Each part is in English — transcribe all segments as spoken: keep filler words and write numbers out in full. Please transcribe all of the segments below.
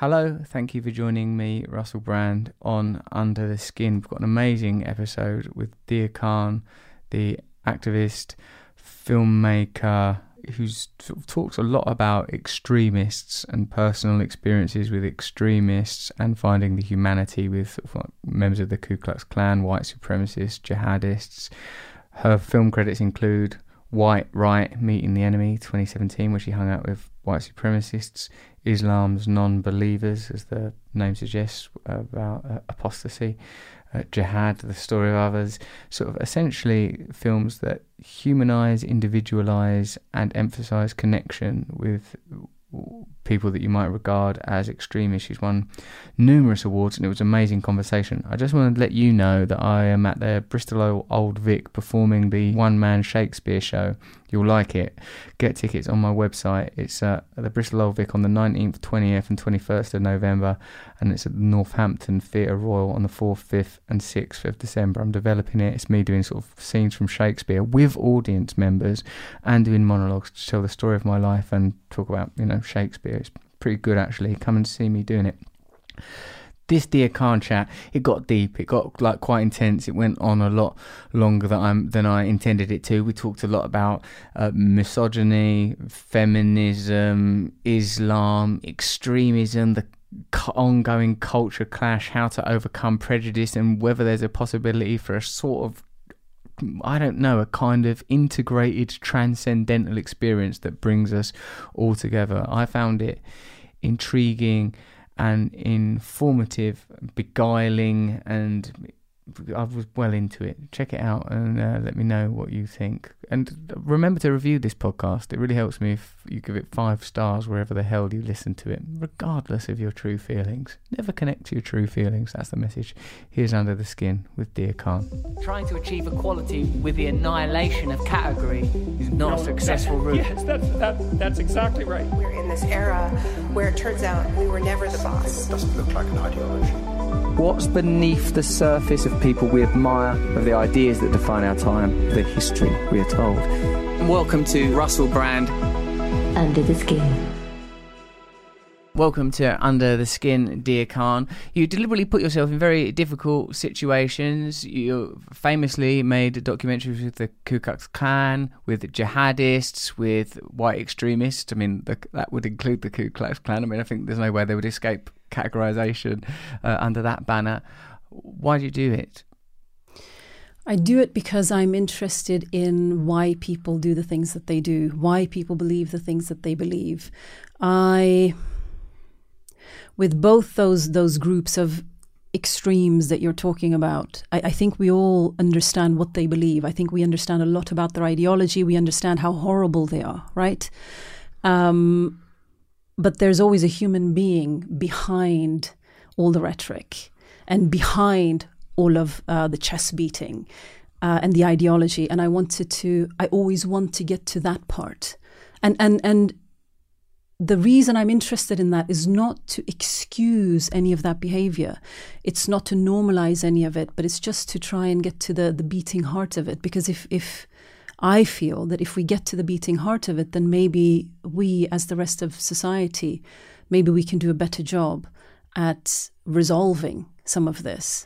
Hello, thank you for joining me, Russell Brand, on Under the Skin. We've got an amazing episode with Deeyah Khan, the activist, filmmaker, who sort of talks a lot about extremists and personal experiences with extremists and finding the humanity with sort of like members of the Ku Klux Klan, white supremacists, jihadists. Her film credits include White Riot, Meeting the Enemy, twenty seventeen, where she hung out with white supremacists, Islam's non believers, as the name suggests, about uh, apostasy, uh, jihad, the story of others, sort of essentially films that humanize, individualize, and emphasize connection with people that you might regard as extremists. She's won numerous awards and it was an amazing conversation. I just wanted to let you know that I am at the Bristol Old Vic performing the one-man Shakespeare show. You'll like it. Get tickets on my website. It's uh, at the Bristol Old Vic on the nineteenth, twentieth and twenty-first of November, and it's at the Northampton Theatre Royal on the fourth, fifth and sixth of December. I'm developing it. It's me doing sort of scenes from Shakespeare with audience members and doing monologues to tell the story of my life and talk about, you know, Shakespeare. It's pretty good, actually. Come and see me doing it. This Deeyah Khan chat, it got deep, it got like quite intense, it went on a lot longer than, I'm, than I intended it to. We talked a lot about uh, misogyny, feminism, Islam, extremism, the ongoing culture clash, how to overcome prejudice, and whether there's a possibility for a sort of, I don't know, a kind of integrated transcendental experience that brings us all together. I found it intriguing and informative, beguiling, and I was well into it. Check it out and uh, let me know what you think. And remember to review this podcast. It really helps me if you give it five stars wherever the hell you listen to it, regardless of your true feelings. Never connect to your true feelings. That's the message. Here's Under the Skin with Deeyah Khan. Trying to achieve equality with the annihilation of category is not no, a successful route. Yes, that's, that's, that's exactly right. We're in this era where it turns out we were never the boss. It doesn't look like an ideology. What's beneath the surface of people we admire, of the ideas that define our time, the history we are told? Welcome to Russell Brand, Under the Skin. Welcome to Under the Skin, Deeyah Khan. You deliberately put yourself in very difficult situations. You famously made documentaries with the Ku Klux Klan, with jihadists, with white extremists. I mean, the, that would include the Ku Klux Klan. I mean, I think there's no way they would escape categorization uh, under that banner. Why do you do it? I do it because I'm interested in why people do the things that they do, why people believe the things that they believe. I... With both those those groups of extremes that you're talking about, I, I think we all understand what they believe. I think we understand a lot about their ideology. We understand how horrible they are, right? Um, but there's always a human being behind all the rhetoric and behind all of uh, the chest beating uh, and the ideology. And I wanted to, I always want to get to that part. And and and. The reason I'm interested in that is not to excuse any of that behavior. It's not to normalize any of it, but it's just to try and get to the, the beating heart of it. Because if, if I feel that if we get to the beating heart of it, then maybe we, as the rest of society, maybe we can do a better job at resolving some of this.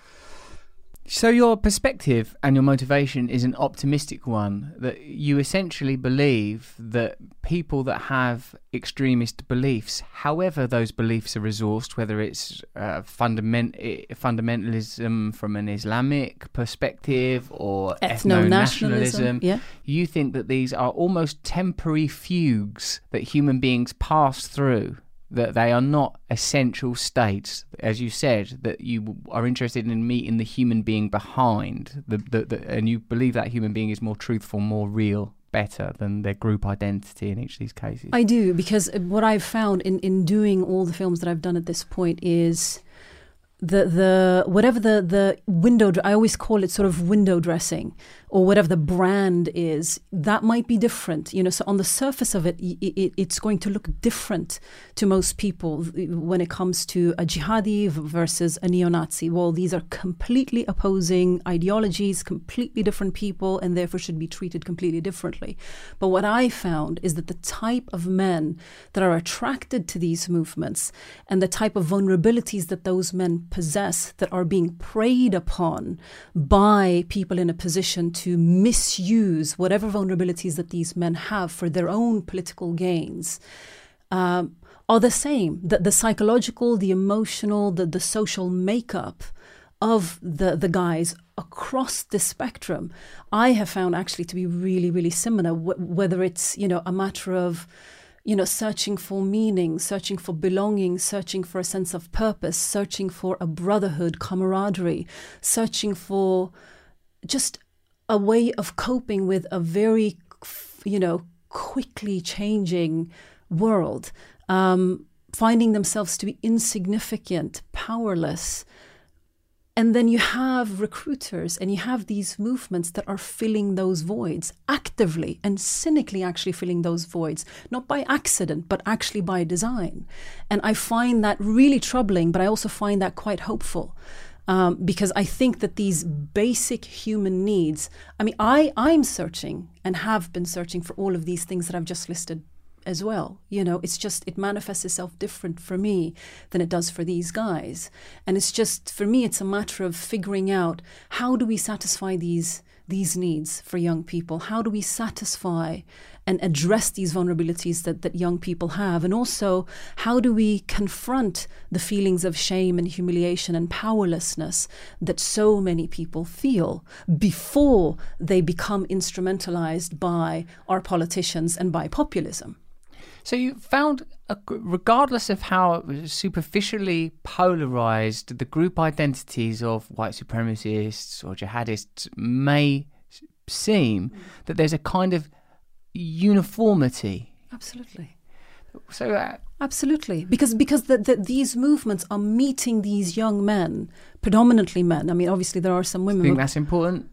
So your perspective and your motivation is an optimistic one, that you essentially believe that people that have extremist beliefs, however those beliefs are resourced, whether it's uh, fundament fundamentalism from an Islamic perspective or ethno-nationalism, ethno-nationalism, yeah. You think that these are almost temporary fugues that human beings pass through, that they are not essential states, as you said, that you are interested in meeting the human being behind, the, the, the, and you believe that human being is more truthful, more real, better than their group identity in each of these cases. I do, because what I've found in, in doing all the films that I've done at this point is the, the whatever the, the window, I always call it sort of window dressing, or whatever the brand is, that might be different. You know, so on the surface of it, it it's going to look different to most people when it comes to a jihadi versus a neo-Nazi. Well, these are completely opposing ideologies, completely different people, and therefore should be treated completely differently. But what I found is that the type of men that are attracted to these movements and the type of vulnerabilities that those men possess that are being preyed upon by people in a position to to misuse whatever vulnerabilities that these men have for their own political gains um, are the same. The, the psychological, the emotional, the, the social makeup of the, the guys across the spectrum, I have found actually to be really, really similar, wh- whether it's, you know, a matter of, you know, searching for meaning, searching for belonging, searching for a sense of purpose, searching for a brotherhood, camaraderie, searching for just a way of coping with a very, you know, quickly changing world, um, finding themselves to be insignificant, powerless. And then you have recruiters and you have these movements that are filling those voids actively and cynically, actually filling those voids, not by accident, but actually by design. And I find that really troubling, but I also find that quite hopeful. Um, because I think that these basic human needs, I mean, I, I'm searching and have been searching for all of these things that I've just listed as well. You know, it's just, it manifests itself different for me than it does for these guys. And it's just, for me, it's a matter of figuring out how do we satisfy these these needs for young people? How do we satisfy and address these vulnerabilities that, that young people have? And also, how do we confront the feelings of shame and humiliation and powerlessness that so many people feel before they become instrumentalized by our politicians and by populism? So you found, a, regardless of how superficially polarised the group identities of white supremacists or jihadists may seem, mm. that there's a kind of uniformity. Absolutely. So uh, absolutely, because because the, the, these movements are meeting these young men, predominantly men. I mean, obviously there are some women. Do you think that's important?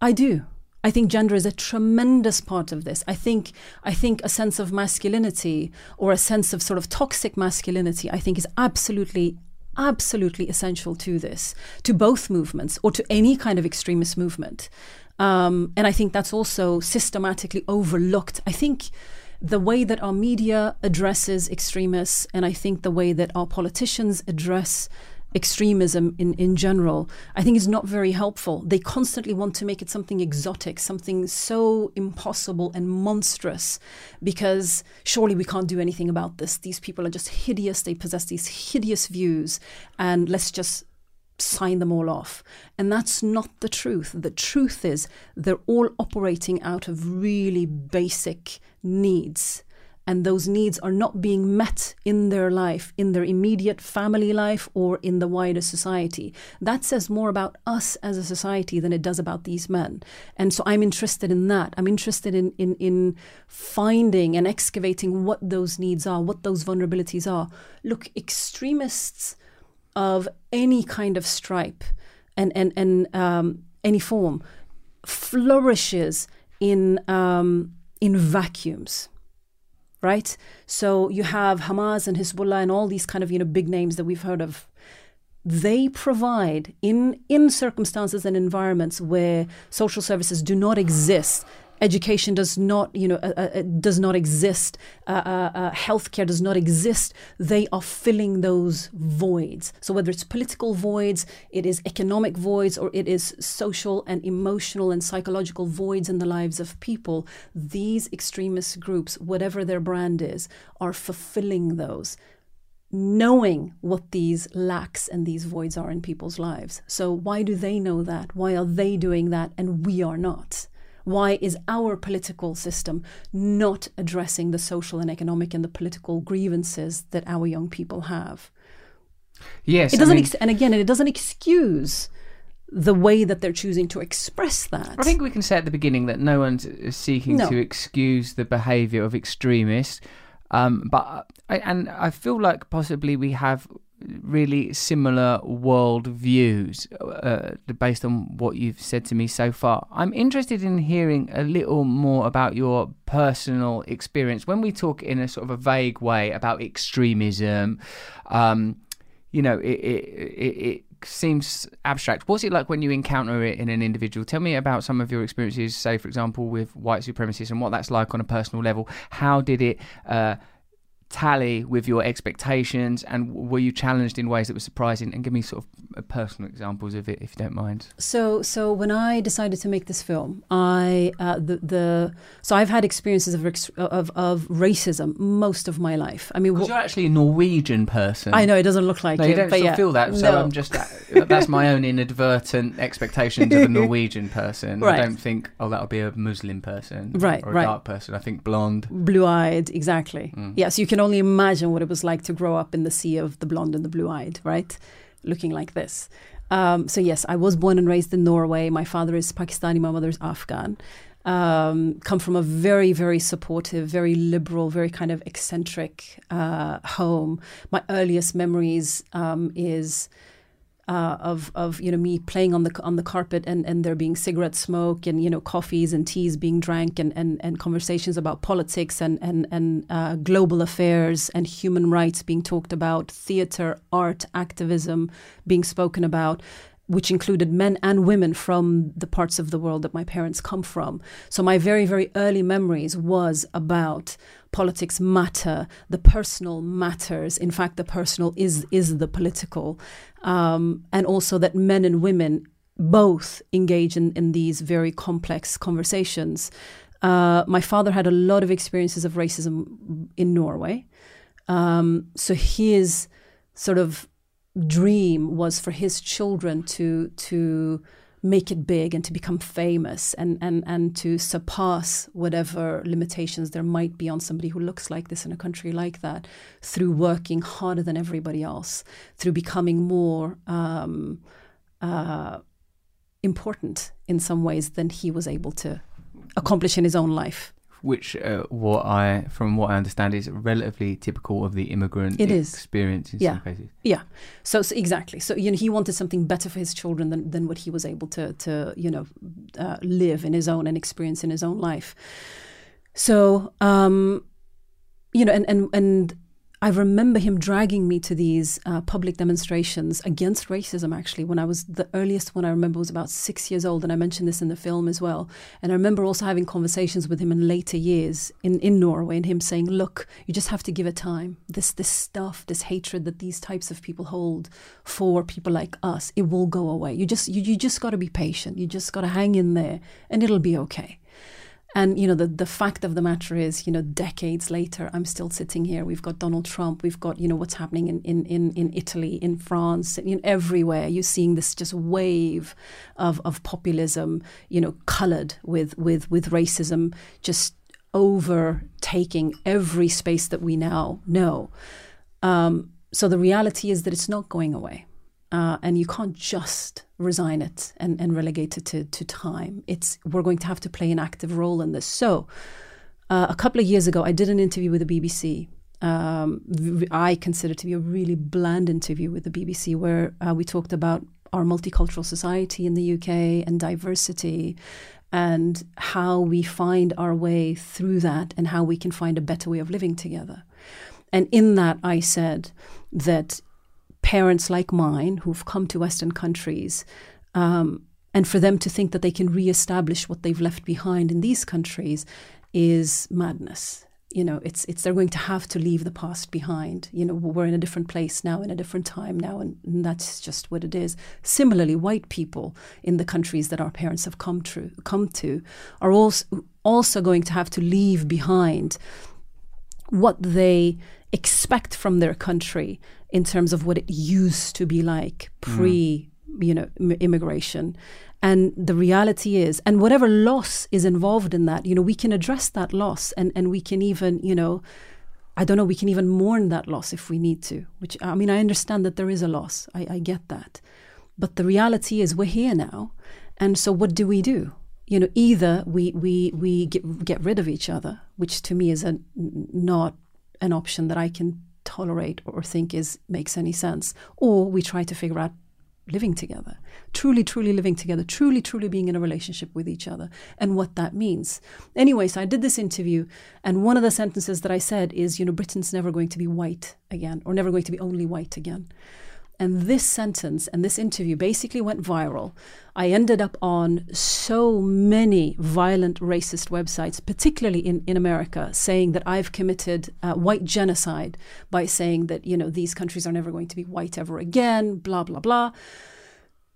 I do. I think gender is a tremendous part of this. I think I think a sense of masculinity or a sense of sort of toxic masculinity, I think is absolutely, absolutely essential to this, to both movements or to any kind of extremist movement. Um, and I think that's also systematically overlooked. I think the way that our media addresses extremists, and I think the way that our politicians address extremism in, in general, I think is not very helpful. They constantly want to make it something exotic, something so impossible and monstrous, because surely we can't do anything about this. These people are just hideous. They possess these hideous views, and let's just sign them all off. And that's not the truth. The truth is they're all operating out of really basic needs. And those needs are not being met in their life, in their immediate family life or in the wider society. That says more about us as a society than it does about these men. And so I'm interested in that. I'm interested in, in, in finding and excavating what those needs are, what those vulnerabilities are. Look, extremists of any kind of stripe and, and, and um, any form flourishes in um, in vacuums. Right? So you have Hamas and Hezbollah and all these kind of, you know, big names that we've heard of. They provide in, in circumstances and environments where social services do not exist. Education does not, you know, uh, uh, does not exist. Uh, uh, uh, healthcare does not exist. They are filling those voids. So whether it's political voids, it is economic voids, or it is social and emotional and psychological voids in the lives of people, these extremist groups, whatever their brand is, are fulfilling those, knowing what these lacks and these voids are in people's lives. So why do they know that? Why are they doing that and we are not? Why is our political system not addressing the social and economic and the political grievances that our young people have? Yes, it doesn't. I mean, ex- and again, it doesn't excuse the way that they're choosing to express that. I think we can say at the beginning that no one's seeking no. to excuse the behaviour of extremists. Um, but I, and I feel like possibly we have really similar world views uh, based on what you've said to me so far. I'm interested in hearing a little more about your personal experience. When we talk in a sort of a vague way about extremism, um, you know, it, it, it, it seems abstract. What's it like when you encounter it in an individual? Tell me about some of your experiences, say, for example, with white supremacists and what that's like on a personal level. How did it uh, tally with your expectations, and were you challenged in ways that were surprising? And give me sort of personal examples of it, if you don't mind. So, so when I decided to make this film, I uh, the the so I've had experiences of of, of racism most of my life. I mean, because you're actually a Norwegian person. I know it doesn't look like no, you, you don't but yeah. feel that. So no. I'm just that's my own inadvertent expectations of a Norwegian person. Right. I don't think oh that'll be a Muslim person, right? Or a right. dark person. I think blonde, blue-eyed, exactly. Mm. Yes, yeah, so you can only imagine what it was like to grow up in the sea of the blonde and the blue-eyed, right? Looking like this. Um, so yes, I was born and raised in Norway. My father is Pakistani, my mother is Afghan. Um, come from a very, very supportive, very liberal, very kind of eccentric uh, home. My earliest memories um, is uh, of of you know me playing on the on the carpet and, and there being cigarette smoke and you know coffees and teas being drank and and, and conversations about politics and and and uh, global affairs and human rights being talked about, theater, art, activism being spoken about, which included men and women from the parts of the world that my parents come from. So my very, very early memories was about politics matter, the personal matters. In fact, the personal is is the political. Um, and also that men and women both engage in, in these very complex conversations. Uh, my father had a lot of experiences of racism in Norway. Um, so his sort of dream was for his children to to make it big and to become famous and, and, and to surpass whatever limitations there might be on somebody who looks like this in a country like that through working harder than everybody else, through becoming more um, uh, important in some ways than he was able to accomplish in his own life. Which, uh, what I, from what I understand, is relatively typical of the immigrant it experience is. in yeah. some cases. Yeah, so, so exactly. So you know, he wanted something better for his children than, than what he was able to to you know uh, live in his own and experience in his own life. So um, you know, and and and I remember him dragging me to these uh, public demonstrations against racism, actually, when I was, the earliest one I remember was about six years old, and I mentioned this in the film as well. And I remember also having conversations with him in later years in, in Norway, and him saying, look, you just have to give it time. This, this stuff, this hatred that these types of people hold for people like us, it will go away. You just, you, you just got to be patient. You just got to hang in there, and it'll be okay. And, you know, the, the fact of the matter is, you know, decades later, I'm still sitting here. We've got Donald Trump. We've got, you know, what's happening in, in, in, in Italy, in France, in, in everywhere. You're seeing this just wave of, of populism, you know, colored with, with, with racism, just overtaking every space that we now know. Um, so the reality is that it's not going away. Uh, and you can't just resign it and, and relegate it to, to time. It's, we're going to have to play an active role in this. So uh, a couple of years ago, I did an interview with the B B C. Um, I consider to be a really bland interview with the B B C, where uh, we talked about our multicultural society in the U K and diversity and how we find our way through that and how we can find a better way of living together. And in that, I said that parents like mine who've come to Western countries, um, and for them to think that they can reestablish what they've left behind in these countries is madness. You know, it's it's they're going to have to leave the past behind. You know, we're in a different place now, in a different time now, and, and that's just what it is. Similarly, white people in the countries that our parents have come to come to are also also going to have to leave behind what they expect from their country in terms of what it used to be like pre, mm. you know, m- immigration. And the reality is, and whatever loss is involved in that, you know, we can address that loss and, and we can even, you know, I don't know, we can even mourn that loss if we need to, which, I mean, I understand that there is a loss. I, I get that. But the reality is we're here now. And so what do we do? You know, either we, we, we get, get rid of each other, which to me is a, not an option that I can tolerate or think is makes any sense, or we try to figure out living together, truly, truly living together, truly, truly being in a relationship with each other and what that means. Anyway, so I did this interview, and one of the sentences that I said is, you know, Britain's never going to be white again, or never going to be only white again. And this sentence and this interview basically went viral. I ended up on so many violent racist websites, particularly in, in America, saying that I've committed uh, white genocide by saying that, you know, these countries are never going to be white ever again, blah, blah, blah.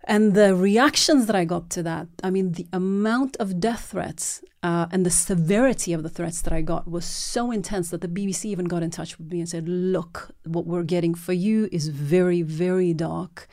And the reactions that I got to that, I mean, the amount of death threats uh, and the severity of the threats that I got was so intense that the B B C even got in touch with me and said, look, what we're getting for you is very, very dark.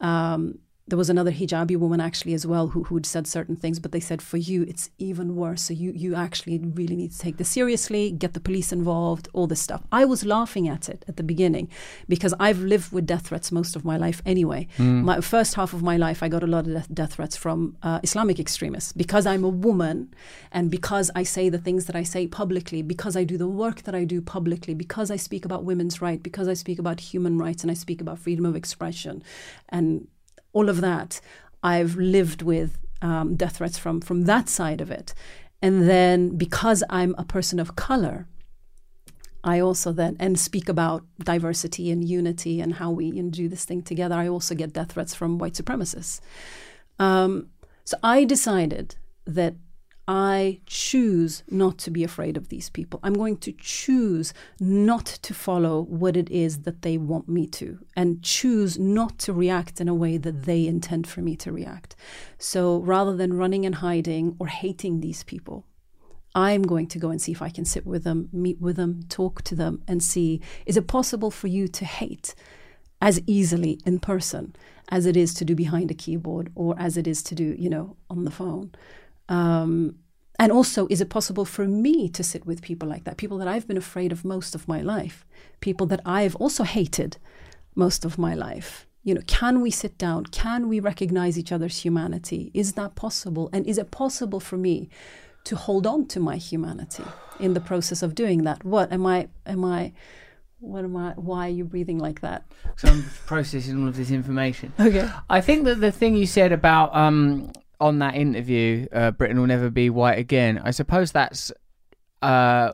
Um, there was another hijabi woman actually as well who who'd said certain things, but they said, for you, it's even worse. So you, you actually really need to take this seriously, get the police involved, all this stuff. I was laughing at it at the beginning because I've lived with death threats most of my life anyway. Mm. My first half of my life, I got a lot of death, death threats from uh, Islamic extremists because I'm a woman and because I say the things that I say publicly, because I do the work that I do publicly, because I speak about women's rights, because I speak about human rights, and I speak about freedom of expression and all of that. I've lived with um, death threats from, from that side of it. And then because I'm a person of color, I also then, and speak about diversity and unity and how we you know, do this thing together, I also get death threats from white supremacists. Um, so I decided that I choose not to be afraid of these people. I'm going to choose not to follow what it is that they want me to, and choose not to react in a way that they intend for me to react. So rather than running and hiding or hating these people, I'm going to go and see if I can sit with them, meet with them, talk to them, and see, is it possible for you to hate as easily in person as it is to do behind a keyboard or as it is to do, you know, on the phone? Um, and also, is it possible for me to sit with people like that, people that I've been afraid of most of my life, people that I've also hated most of my life? You know, can we sit down? Can we recognize each other's humanity? Is that possible? And is it possible for me to hold on to my humanity in the process of doing that? What am I, am I, what am I, why are you breathing like that? Because I'm processing all of this information. Okay. I think that the thing you said about, um, on that interview, uh, Britain will never be white again. I suppose that's, uh,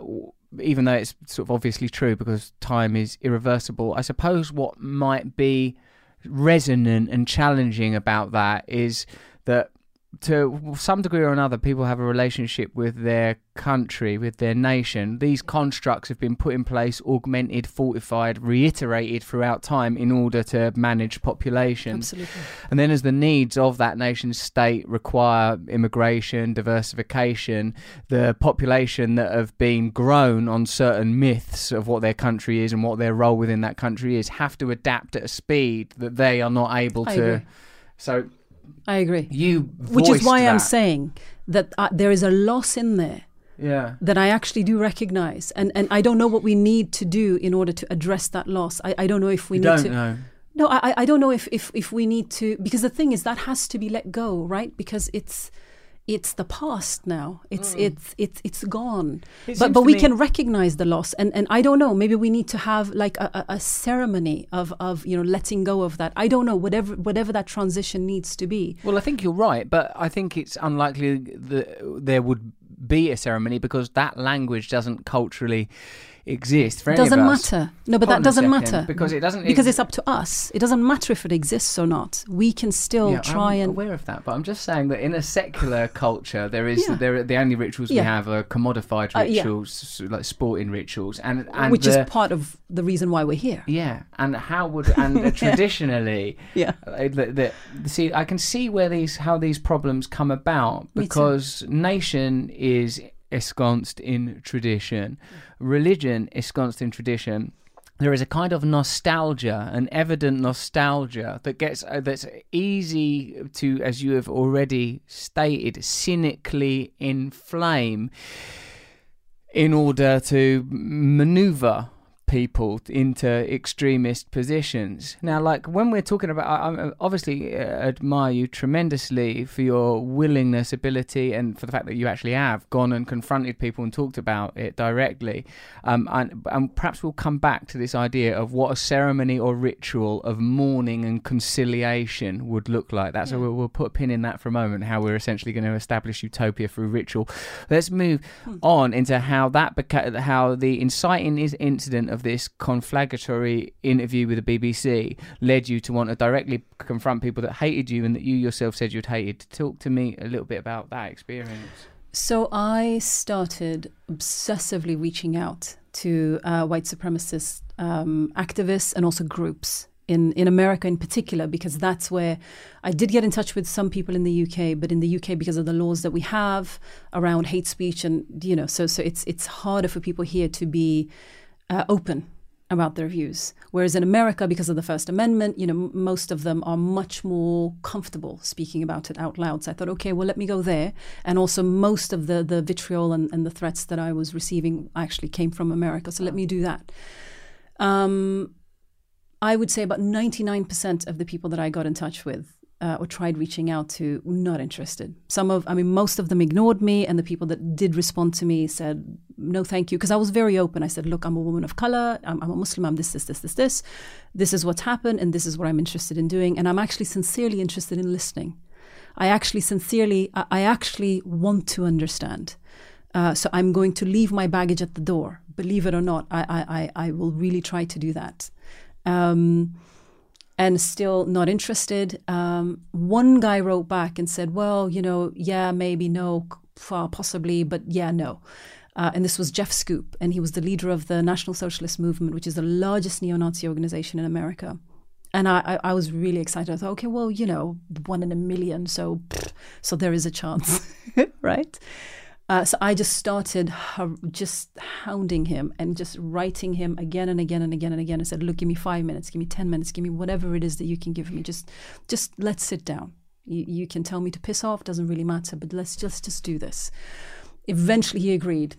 even though it's sort of obviously true because time is irreversible, I suppose what might be resonant and challenging about that is that to some degree or another, people have a relationship with their country, with their nation. These constructs have been put in place, augmented, fortified, reiterated throughout time in order to manage populations. Absolutely. And then as the needs of that nation state require immigration, diversification, the population that have been grown on certain myths of what their country is and what their role within that country is have to adapt at a speed that they are not able I to. Agree. So I agree. You voiced Which is why that. I'm saying that uh, there is a loss in there yeah. that I actually do recognize. And and I don't know what we need to do in order to address that loss. I, I don't know if we you need don't to... Know. No, I, I don't know if, if, if we need to... Because the thing is, that has to be let go, right? Because it's... It's the past now. It's mm. it's it's it's gone. It but but we me- can recognize the loss, and and I don't know. Maybe we need to have like a, a ceremony of of you know letting go of that. I don't know. Whatever whatever that transition needs to be. Well, I think you're right, but I think it's unlikely that there would be a ceremony because that language doesn't culturally exist. For doesn't any of us. Matter. No, but Hold that doesn't matter because it doesn't. Because ex- it's up to us. It doesn't matter if it exists or not. We can still yeah, try I'm and. I'm aware of that, but I'm just saying that in a secular culture, there is yeah. there the only rituals yeah. we have are commodified rituals, uh, yeah. like sporting rituals, and, and which the, is part of the reason why we're here. Yeah, and how would and uh, traditionally, yeah. Uh, the, the, see, I can see where these how these problems come about because nation is ensconced in tradition, religion ensconced in tradition. There is a kind of nostalgia, an evident nostalgia that gets uh, that's easy to, as you have already stated, cynically inflame in order to maneuver people into extremist positions. Now, like, when we're talking about, I, I obviously admire you tremendously for your willingness, ability, and for the fact that you actually have gone and confronted people and talked about it directly. Um, and, and perhaps we'll come back to this idea of what a ceremony or ritual of mourning and conciliation would look like. That's yeah. we'll, we'll put a pin in that for a moment, how we're essentially going to establish utopia through ritual. Let's move hmm. on into how that beca- how the inciting is incident of this conflagratory interview with the B B C led you to want to directly confront people that hated you and that you yourself said you'd hated. Talk to me a little bit about that experience. So I started obsessively reaching out to uh, white supremacist um, activists and also groups in, in America in particular, because that's where I did get in touch with some people in the U K, but in the U K, because of the laws that we have around hate speech and, you know, so so it's it's harder for people here to be uh, open about their views. Whereas in America, because of the First Amendment, you know, m- most of them are much more comfortable speaking about it out loud. So I thought, okay, well, let me go there. And also most of the, the vitriol and, and the threats that I was receiving actually came from America. So let me do that. Um, I would say about ninety-nine percent of the people that I got in touch with uh, or tried reaching out to were not interested. Some of, I mean, most of them ignored me, and the people that did respond to me said, no, thank you. Because I was very open. I said, look, I'm a woman of color. I'm, I'm a Muslim. I'm this, this, this, this, this. This is what's happened, and this is what I'm interested in doing. And I'm actually sincerely interested in listening. I actually sincerely, I, I actually want to understand. Uh, so I'm going to leave my baggage at the door. Believe it or not, I, I, I will really try to do that. Um, and still not interested. Um, one guy wrote back and said, well, you know, yeah, maybe, no, possibly, but yeah, no. Uh, and this was Jeff Scoop, and he was the leader of the National Socialist Movement, which is the largest neo-Nazi organization in America. And I, I, I was really excited. I thought, okay, well, you know, one in a million, so so there is a chance, right? Uh, so I just started ha- just hounding him and just writing him again and again and again and again. I said, look, give me five minutes, give me ten minutes, give me whatever it is that you can give me. Just just let's sit down. You, you can tell me to piss off, doesn't really matter, but let's just, just do this. Eventually he agreed.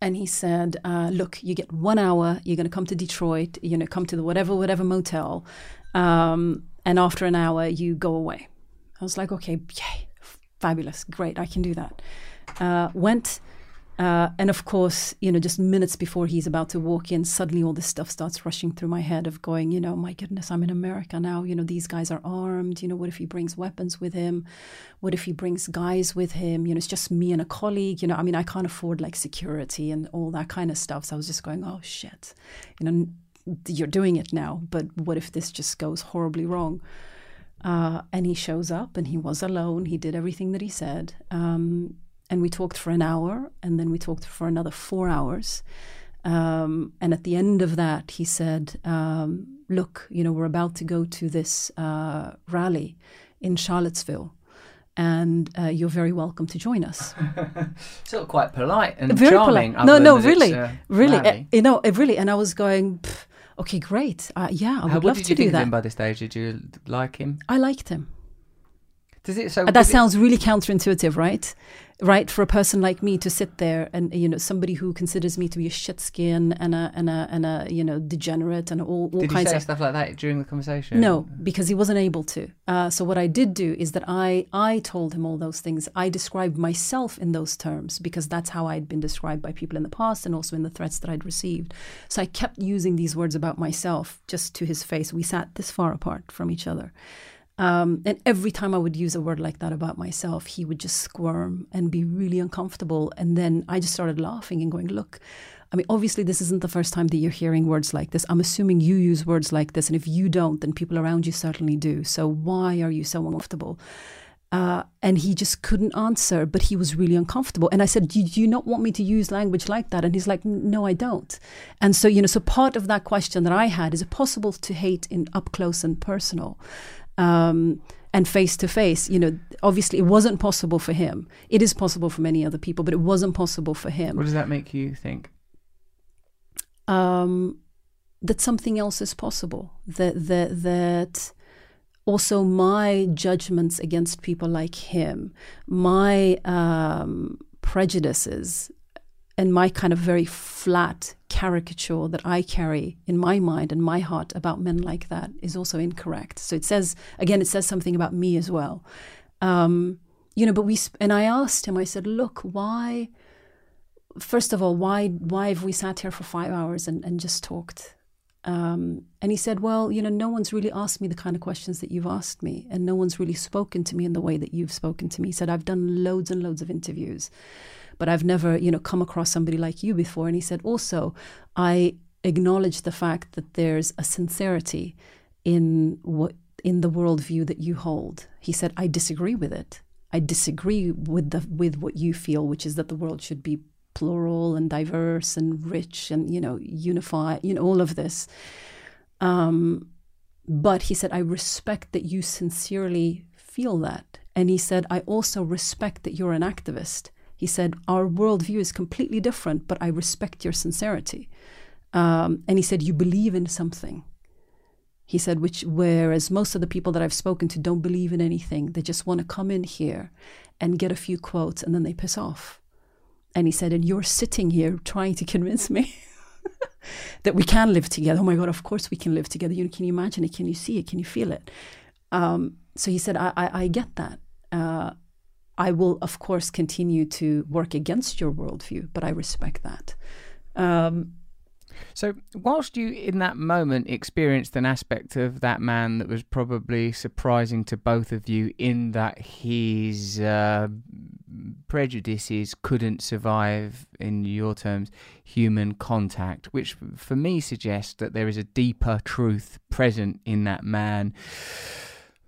And he said, uh, look, you get one hour, you're going to come to Detroit, you're going to come to the whatever, whatever motel. Um, and after an hour, you go away. I was like, okay, yay, fabulous, great, I can do that. Uh, went, uh, and of course, you know, just minutes before he's about to walk in, suddenly all this stuff starts rushing through my head of going, you know, my goodness, I'm in America now. You know, these guys are armed. You know, what if he brings weapons with him? What if he brings guys with him? You know, it's just me and a colleague. You know, I mean, I can't afford like security and all that kind of stuff. So I was just going, oh, shit, you know, you're doing it now. But what if this just goes horribly wrong? Uh, and he shows up, and he was alone. He did everything that he said. Um, And we talked for an hour, and then we talked for another four hours. Um, and at the end of that, he said, um, look, you know, we're about to go to this uh, rally in Charlottesville, and uh, you're very welcome to join us. Still quite polite and very charming. Polite. No, no, really, really. Uh, you know, really. And I was going, okay, great. Uh, yeah, I would How, love to do that. What did you think of him by this stage? Did you like him? I liked him. Does it, so that does sounds it, really counterintuitive, right? Right, for a person like me to sit there and, you know, somebody who considers me to be a shit skin and a and a and a you know degenerate and all, all did kinds he say of stuff like that during the conversation. No, because he wasn't able to. Uh, so what I did do is that I I told him all those things. I described myself in those terms because that's how I'd been described by people in the past and also in the threats that I'd received. So I kept using these words about myself just to his face. We sat this far apart from each other. Um, and every time I would use a word like that about myself, he would just squirm and be really uncomfortable. And then I just started laughing and going, look, I mean, obviously, this isn't the first time that you're hearing words like this. I'm assuming you use words like this. And if you don't, then people around you certainly do. So why are you so uncomfortable? Uh, and he just couldn't answer, but he was really uncomfortable. And I said, do, do you not want me to use language like that? And he's like, no, I don't. And so, you know, so part of that question that I had, is it possible to hate in up close and personal? Um, and face to face, you know, obviously it wasn't possible for him. It is possible for many other people, but it wasn't possible for him. What does that make you think? Um, that something else is possible. That that that also my judgments against people like him, my um, prejudices and my kind of very flat caricature that I carry in my mind and my heart about men like that is also incorrect. So it says, again, it says something about me as well. Um, you know, but we, and I asked him, I said, look, why, first of all, why why have we sat here for five hours and, and just talked? Um, and he said, well, you know, no one's really asked me the kind of questions that you've asked me, and no one's really spoken to me in the way that you've spoken to me. He said, I've done loads and loads of interviews, but I've never, you know, come across somebody like you before. And he said, also, I acknowledge the fact that there's a sincerity in what in the worldview that you hold. He said, I disagree with it. I disagree with the with what you feel, which is that the world should be plural and diverse and rich and, you know, unify, you know, all of this. Um, but he said, I respect that you sincerely feel that. And he said, I also respect that you're an activist. He said, our worldview is completely different, but I respect your sincerity. Um, and he said, you believe in something. He said, which, whereas most of the people that I've spoken to don't believe in anything. They just want to come in here and get a few quotes and then they piss off. And he said, and you're sitting here trying to convince me that we can live together. Oh my God, of course we can live together. You know, can you imagine it? Can you see it? Can you feel it? Um, so he said, I, I, I get that. Uh, I will, of course, continue to work against your worldview, but I respect that. Um, so whilst you, in that moment, experienced an aspect of that man that was probably surprising to both of you in that he's... Uh, prejudices couldn't survive, in your terms, human contact, which for me suggests that there is a deeper truth present in that man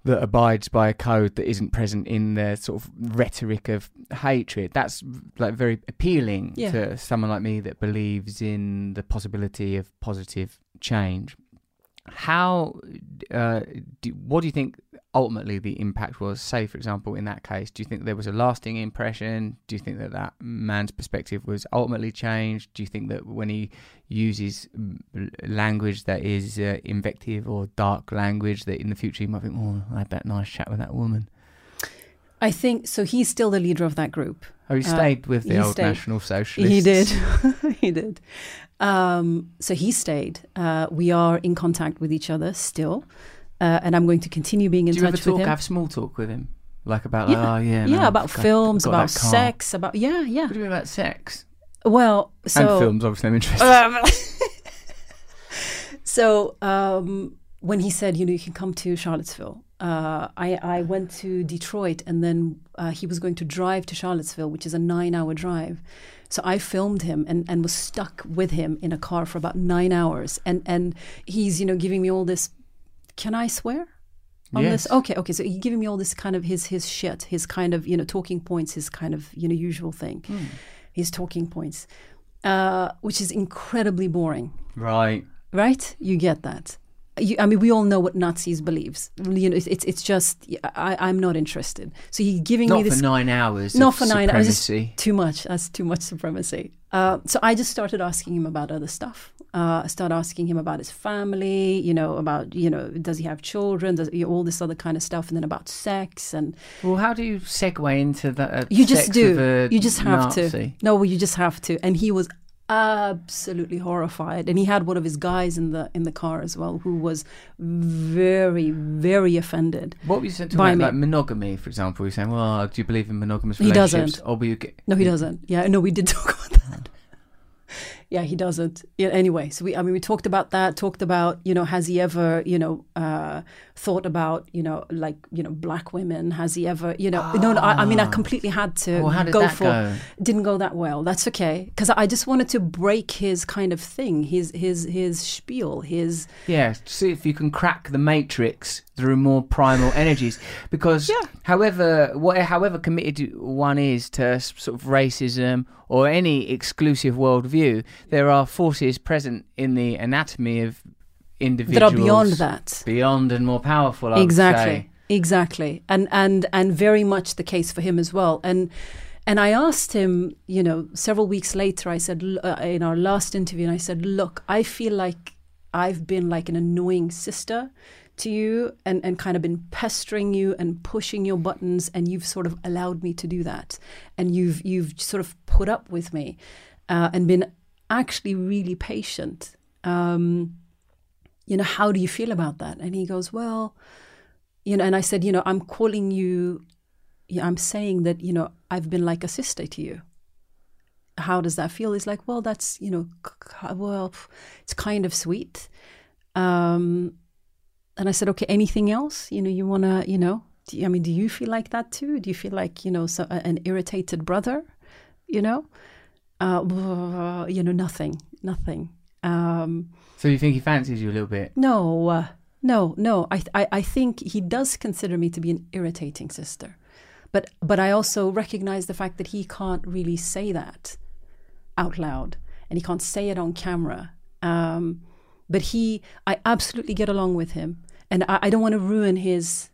that abides by a code that isn't present in the sort of rhetoric of hatred. That's like very appealing yeah. to someone like me that believes in the possibility of positive change. How, uh, do, what do you think ultimately the impact was? Say, for example, in that case, do you think there was a lasting impression? Do you think that that man's perspective was ultimately changed? Do you think that when he uses language that is uh, invective or dark language, that in the future you might think, oh, I had that nice chat with that woman? I think, so he's still the leader of that group. Oh, he stayed uh, with the old stayed. National Socialists. He did. he did. Um, so he stayed. Uh, we are in contact with each other still. Uh, and I'm going to continue being in touch with him. Do you ever talk, have small talk with him? Like about, yeah. Like, oh, yeah. Yeah, man, about got, films, got about sex, about, yeah, yeah. What do you mean about sex? Well, so... And films, obviously, I'm interested. so um, when he said, you know, you can come to Charlottesville, uh, I, I went to Detroit, and then uh, he was going to drive to Charlottesville, which is a nine-hour drive. So I filmed him and, and was stuck with him in a car for about nine hours. And, and he's, you know, giving me all this... Can I swear on yes. this? Okay, okay. So you're giving me all this kind of his his shit, his kind of, you know, talking points, his kind of, you know, usual thing, mm. his talking points, uh, which is incredibly boring. Right. Right? You get that. You, I mean, we all know what Nazis believes. You know, it's it's, it's just, I, I'm not interested. So he's giving not me this- Not for nine hours Not for nine hours. Supremacy. Too much. That's too much supremacy. Uh, so I just started asking him about other stuff. Uh, start asking him about his family, you know, about, you know, does he have children, does, you know, all this other kind of stuff, and then about sex and... Well, how do you segue into that? Uh, you just do. You just have Nazi. to. No, well, you just have to. And he was absolutely horrified. And he had one of his guys in the in the car as well, who was very, very offended. What were you saying about, like monogamy, for example? You're saying, well, do you believe in monogamous relationships? He doesn't. Or will you get... No, he doesn't. Yeah, no, we did talk about that. Yeah, he doesn't. Yeah, anyway, so we, I mean, we talked about that, talked about, you know, has he ever, you know, uh, thought about, you know, like, you know, black women? Has he ever, you know, oh. no, no, I, I mean, I completely had to well, how did go that for, go? Didn't go that well. That's okay. Because I just wanted to break his kind of thing, his, his, his spiel, his. Yeah, see if you can crack the matrix through more primal energies. Because yeah. however, what, however committed one is to sort of racism or any exclusive worldview, there are forces present in the anatomy of individuals that are beyond that, beyond and more powerful. I exactly, would say. exactly, and and and very much the case for him as well. And and I asked him, you know, several weeks later. I said uh, in our last interview, and I said, look, I feel like I've been like an annoying sister to you, and and kind of been pestering you and pushing your buttons, and you've sort of allowed me to do that, and you've you've sort of put up with me. uh, and been actually really patient. Um, you know, how do you feel about that? And he goes, well, you know, and I said, you know, I'm calling you, you know, I'm saying that, you know, I've been like a sister to you. How does that feel? He's like, well, that's, you know, well, it's kind of sweet. Um, and I said, okay, anything else? You know, you want to, you know, do, I mean, do you feel like that too? Do you feel like, you know, so, an irritated brother, you know? Uh, you know, nothing, nothing. Um, so you think he fancies you a little bit? No, uh, no, no. I, th- I, I think he does consider me to be an irritating sister. But but I also recognize the fact that he can't really say that out loud, and he can't say it on camera. Um, but he, I absolutely get along with him, and I, I don't want to ruin his.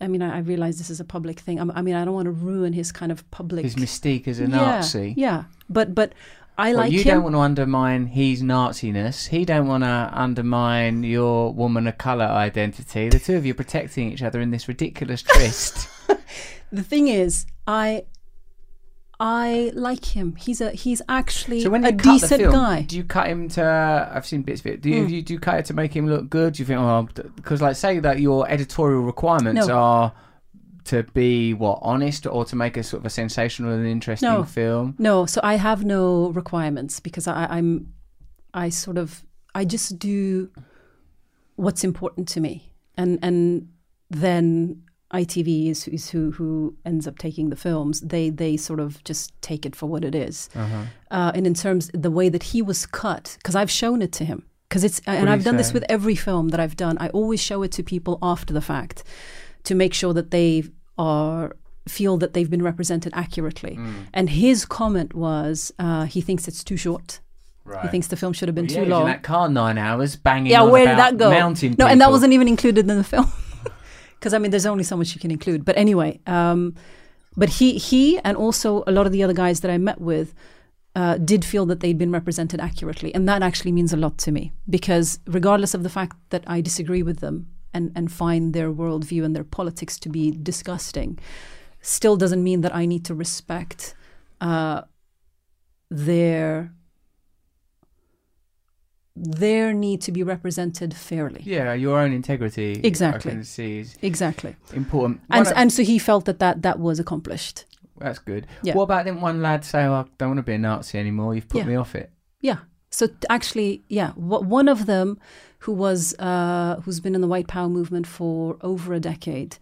I mean, I, I realize this is a public thing. I, I mean, I don't want to ruin his kind of public. His mystique as a yeah, Nazi. Yeah, but but I well, like you him. Don't want to undermine his Naziness. He don't want to undermine your woman of color identity. The two of you are protecting each other in this ridiculous tryst. The thing is, I I like him. He's a he's actually so when you a cut decent the film, guy. Do you cut him to? Uh, I've seen bits of it. Do you, mm. you do you cut it to make him look good? Do you think? Oh, because like say that your editorial requirements no. are to be what honest or to make a sort of a sensational and interesting no. film. No, so I have no requirements because I, I'm I sort of I just do what's important to me, and and then. I T V is, is who who ends up taking the films. They they sort of just take it for what it is. Uh-huh. Uh, and in terms the way that he was cut, because I've shown it to him, because it's what and I've done saying? This with every film that I've done. I always show it to people after the fact to make sure that they are feel that they've been represented accurately. Mm. And his comment was uh, he thinks it's too short. Right. He thinks the film should have been well, yeah, too long. In that car nine hours banging. Yeah, on where about did that go? Mountain people. No, and that wasn't even included in the film. Because, I mean, there's only so much you can include. But anyway, um, but he he and also a lot of the other guys that I met with uh, did feel that they'd been represented accurately. And that actually means a lot to me. Because regardless of the fact that I disagree with them and, and find their worldview and their politics to be disgusting, still doesn't mean that I need to respect uh, their... their need to be represented fairly. Yeah, your own integrity. Exactly. I can see is exactly. Important. And, well, and so he felt that, that that was accomplished. That's good. Yeah. What about then one lad say, oh, I don't want to be a Nazi anymore, you've put yeah. me off it? Yeah. So actually, yeah, one of them who was, uh, who's been in the White Power movement for over a decade,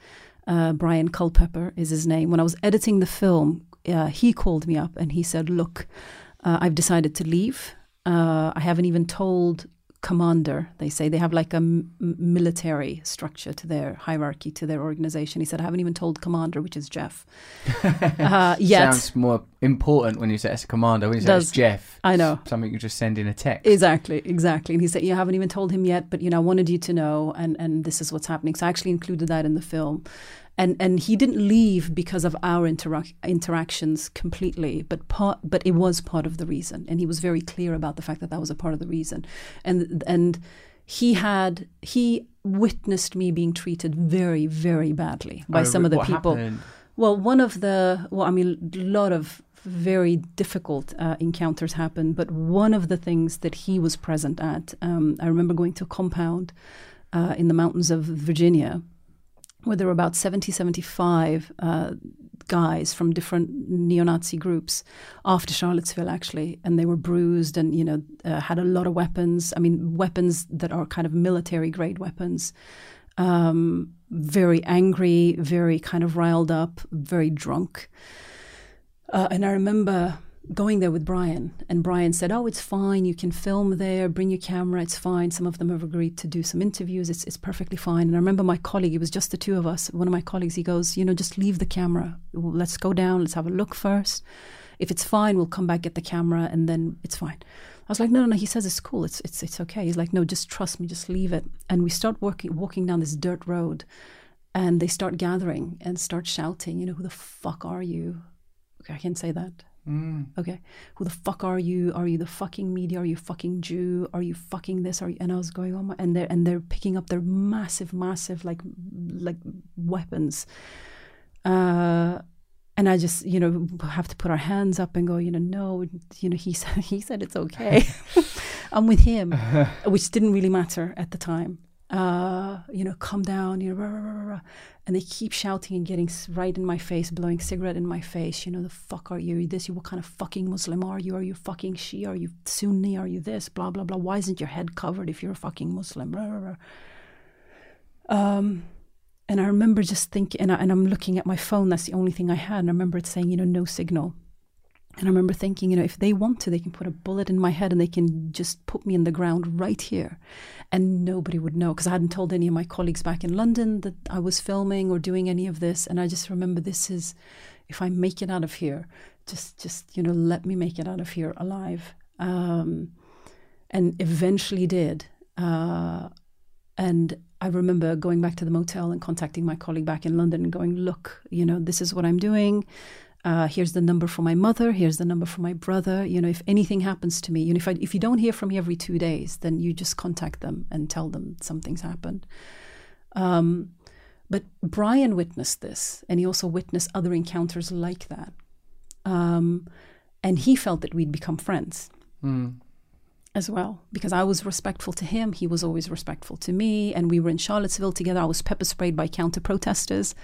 uh, Brian Culpepper is his name. When I was editing the film, uh, he called me up and he said, look, uh, I've decided to leave. Uh, I haven't even told commander, they say. They have like a m- military structure to their hierarchy, to their organization. He said, I haven't even told commander, which is Jeff, uh, yet. Sounds more important when you say it's a commander. When you say Does, it's Jeff, I know. Something you just send in a text. Exactly, exactly. And he said, yeah, I haven't even told him yet, but, you know, I wanted you to know, and, and this is what's happening. So I actually included that in the film. And and he didn't leave because of our interac- interactions completely, but part, but it was part of the reason, and he was very clear about the fact that that was a part of the reason, and and he had he witnessed me being treated very very badly by oh, some of the what people. Happened? Well, one of the well, I mean, a lot of very difficult uh, encounters happened, but one of the things that he was present at, um, I remember going to a compound uh, in the mountains of Virginia, where there were about seventy, seventy-five uh, guys from different neo-Nazi groups after Charlottesville, actually. And they were bruised and, you know, uh, had a lot of weapons. I mean, weapons that are kind of military-grade weapons. Um, very angry, very kind of riled up, very drunk. Uh, and I remember going there with Brian. And Brian said, oh, it's fine. You can film there. Bring your camera. It's fine. Some of them have agreed to do some interviews. It's it's perfectly fine. And I remember my colleague, it was just the two of us. One of my colleagues, he goes, you know, just leave the camera. Let's go down. Let's have a look first. If it's fine, we'll come back, get the camera, and then it's fine. I was like, no, no, no. He says it's cool. It's it's it's okay. He's like, no, just trust me. Just leave it. And we start working, walking down this dirt road. And they start gathering and start shouting, you know, who the fuck are you? Okay, I can't say that. Mm. Okay, who the fuck are you? Are you the fucking media? Are you fucking Jew? Are you fucking this? Are you? And I was going on, my, and they're and they're picking up their massive, massive like like weapons, uh, And I just, you know, have to put our hands up and go, you know, no, you know, he said, he said it's okay. I'm with him, which didn't really matter at the time. Uh, you know, come down, you know, rah, rah, rah, rah. And they keep shouting and getting right in my face, blowing cigarette in my face. You know, the fuck are you? This, you, what kind of fucking Muslim are you? Are you fucking Shia? Are you Sunni? Are you this? Blah, blah, blah. Why isn't your head covered if you're a fucking Muslim? Rah, rah, rah. Um... And I remember just thinking, and, I, and I'm looking at my phone, that's the only thing I had. And I remember it saying, you know, no signal. And I remember thinking, you know, if they want to, they can put a bullet in my head and they can just put me in the ground right here. And nobody would know, because I hadn't told any of my colleagues back in London that I was filming or doing any of this. And I just remember, this is, if I make it out of here, just, just you know, let me make it out of here alive. Um, and eventually did. Uh, and... I remember going back to the motel and contacting my colleague back in London and going, look, you know, this is what I'm doing. Uh, here's the number for my mother. Here's the number for my brother. You know, if anything happens to me, you know, if, I, if you don't hear from me every two days, then you just contact them and tell them something's happened. Um, but Brian witnessed this, and he also witnessed other encounters like that. Um, and he felt that we'd become friends. Mm. As well, because I was respectful to him, he was always respectful to me, and we were in Charlottesville together. I was pepper sprayed by counter protesters,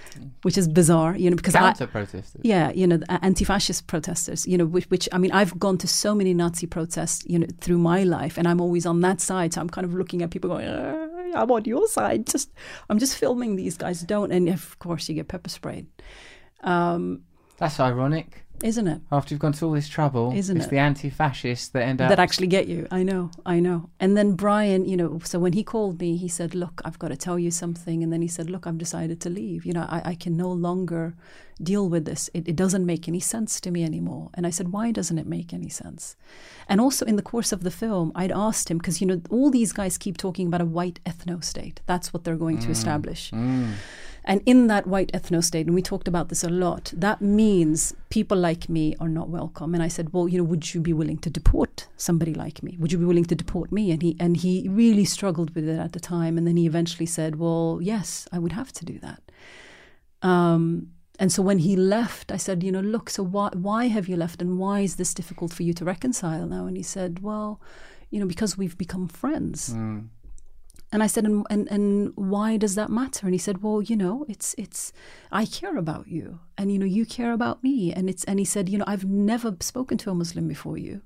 which is bizarre, you know, because counter protesters, I, yeah, you know, anti-fascist protesters, you know, which, which I mean, I've gone to so many Nazi protests, you know, through my life, and I'm always on that side, so I'm kind of looking at people going, I'm on your side, just I'm just filming these guys, don't, and of course you get pepper sprayed. Um, That's ironic. Isn't it? After you've gone to all this trouble, Isn't it's it? the anti-fascists that end up... That actually get you. I know, I know. And then Brian, you know, so when he called me, he said, look, I've got to tell you something. And then he said, look, I've decided to leave. You know, I, I can no longer deal with this. It, it doesn't make any sense to me anymore. And I said, why doesn't it make any sense? And also in the course of the film, I'd asked him, because, you know, all these guys keep talking about a white ethno-state. That's what they're going mm. to establish. Mm. And in that white ethno-state, and we talked about this a lot, that means people like me are not welcome. And I said, well, you know, would you be willing to deport somebody like me? Would you be willing to deport me? And he and he really struggled with it at the time. And then he eventually said, well, yes, I would have to do that. Um, and so when he left, I said, you know, look, so why, why have you left? And why is this difficult for you to reconcile now? And he said, well, you know, because we've become friends. Mm. And I said, and, and and why does that matter? And he said, well, you know, it's it's I care about you, and you know, you care about me, and it's and he said, you know, I've never spoken to a Muslim before you.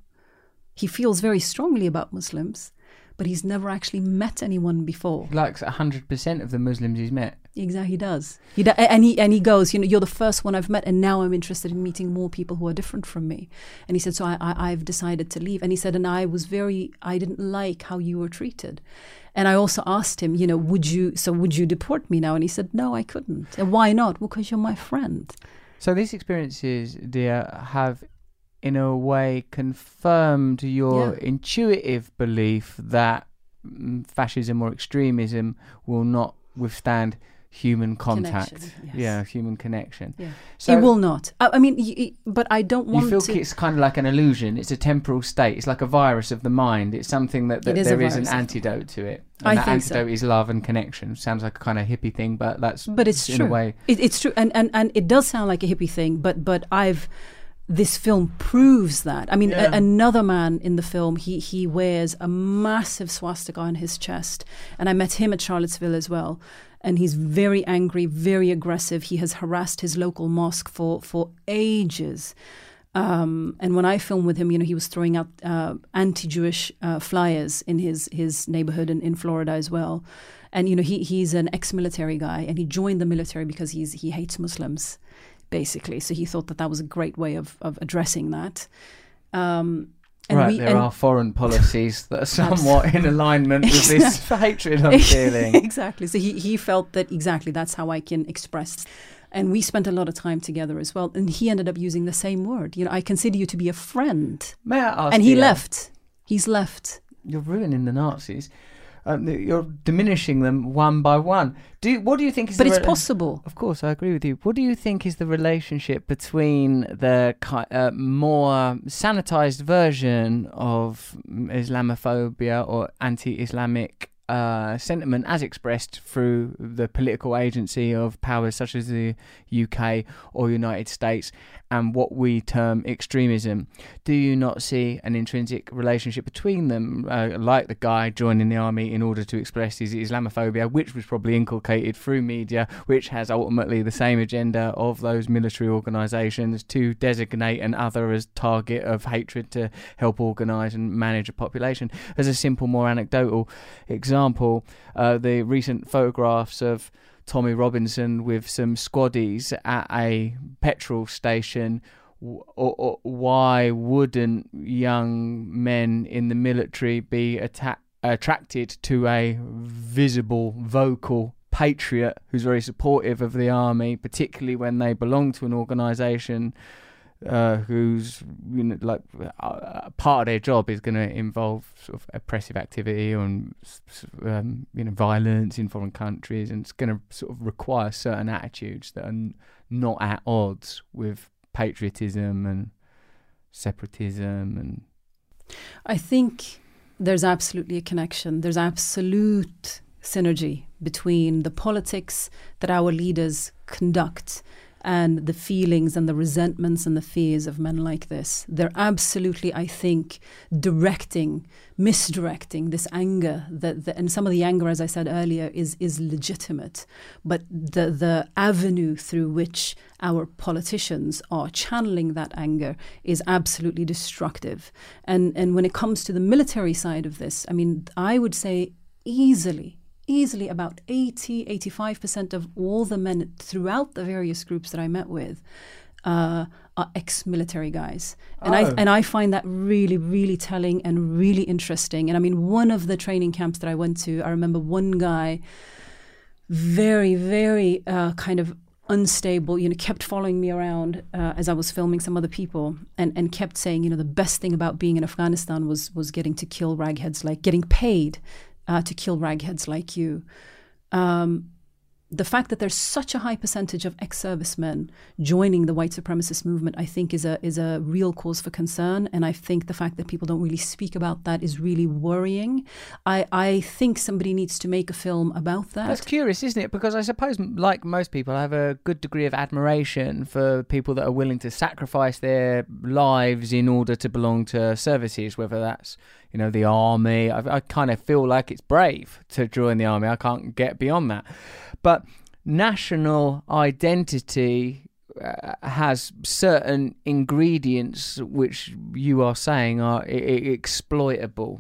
He feels very strongly about Muslims, but he's never actually met anyone before. He likes a hundred percent of the Muslims he's met. Exactly, he does. He do, and he and he goes, you know, you're the first one I've met, and now I'm interested in meeting more people who are different from me. And he said, so I, I I've decided to leave. And he said, and I was very I didn't like how you were treated. And I also asked him, you know, would you, so would you deport me now? And he said, no, I couldn't. And why not? Well, because you're my friend. So these experiences, Deeyah, have in a way confirmed your yeah. intuitive belief that fascism or extremism will not withstand human contact. Yes. Yeah, human connection. Yeah. So it will not. I, I mean, y but I don't want to... You feel to... it's kind of like an illusion. It's a temporal state. It's like a virus of the mind. It's something that, that is there is an antidote to it. And I that think antidote so. is love and connection. Sounds like a kind of hippie thing, but that's but it's in true. a way... It, it's true. And, and, and it does sound like a hippie thing, but but I've... This film proves that. I mean, yeah. a, another man in the film, he he wears a massive swastika on his chest. And I met him at Charlottesville as well. And he's very angry, very aggressive. He has harassed his local mosque for, for ages. Um, and when I filmed with him, you know, he was throwing out uh, anti-Jewish uh, flyers in his, his neighborhood in, in Florida as well. And, you know, he he's an ex-military guy, and he joined the military because he's he hates Muslims, basically. So he thought that that was a great way of, of addressing that. Um, and right, we, there and are foreign policies that are somewhat in alignment with this hatred I'm feeling. Exactly. So he, he felt that, exactly, that's how I can express. And we spent a lot of time together as well. And he ended up using the same word. You know, I consider you to be a friend. May I ask And he you left. That? He's left. You're ruining the Nazis. Um, you're diminishing them one by one. Do you, what do you think is? But it's possible. Of course, I agree with you. What do you think is the relationship between the uh, more sanitized version of Islamophobia or anti-Islamic uh, sentiment as expressed through the political agency of powers such as the U K or United States and what we term extremism. Do you not see an intrinsic relationship between them, uh, like the guy joining the army in order to express his Islamophobia, which was probably inculcated through media, which has ultimately the same agenda of those military organisations to designate an other as target of hatred to help organise and manage a population? As a simple, more anecdotal example, uh, the recent photographs of Tommy Robinson with some squaddies at a petrol station. Why wouldn't young men in the military be atta- attracted to a visible, vocal patriot who's very supportive of the army, particularly when they belong to an organisation uh, who's, you know, like uh, part of their job is going to involve sort of oppressive activity and um, you know, violence in foreign countries, and it's going to sort of require certain attitudes that are n- not at odds with patriotism and separatism. And I think there's absolutely a connection. There's absolute synergy between the politics that our leaders conduct and the feelings and the resentments and the fears of men like this. They're absolutely, I think, directing, misdirecting this anger. That the, and some of the anger, as I said earlier, is is legitimate. But the the avenue through which our politicians are channeling that anger is absolutely destructive. And and when it comes to the military side of this, I mean, I would say easily, Easily about eighty, eighty-five percent of all the men throughout the various groups that I met with uh, are ex-military guys. And, oh. I, and I find that really, really telling and really interesting. And I mean, one of the training camps that I went to, I remember one guy, very, very uh, kind of unstable, you know, kept following me around uh, as I was filming some other people, and, and kept saying, you know, the best thing about being in Afghanistan was was getting to kill ragheads, like getting paid Uh, to kill ragheads like you. Um, the fact that there's such a high percentage of ex-servicemen joining the white supremacist movement, I think, is a is a real cause for concern. And I think the fact that people don't really speak about that is really worrying. I, I think somebody needs to make a film about that. That's curious, isn't it? Because I suppose, like most people, I have a good degree of admiration for people that are willing to sacrifice their lives in order to belong to services, whether that's, you know, the army. I, I kind of feel like it's brave to join the army. I can't get beyond that. But national identity uh, has certain ingredients which you are saying are I- I- exploitable.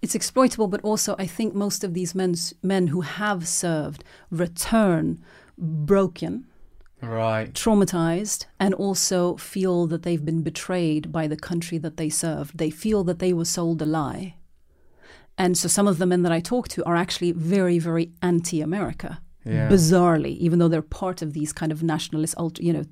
It's exploitable, but also I think most of these men, men who have served return broken, right, traumatized, and also feel that they've been betrayed by the country that they served. They feel that they were sold a lie. And so some of the men that I talk to are actually very, very anti-America, yeah, bizarrely, even though they're part of these kind of nationalist, ultra, you know,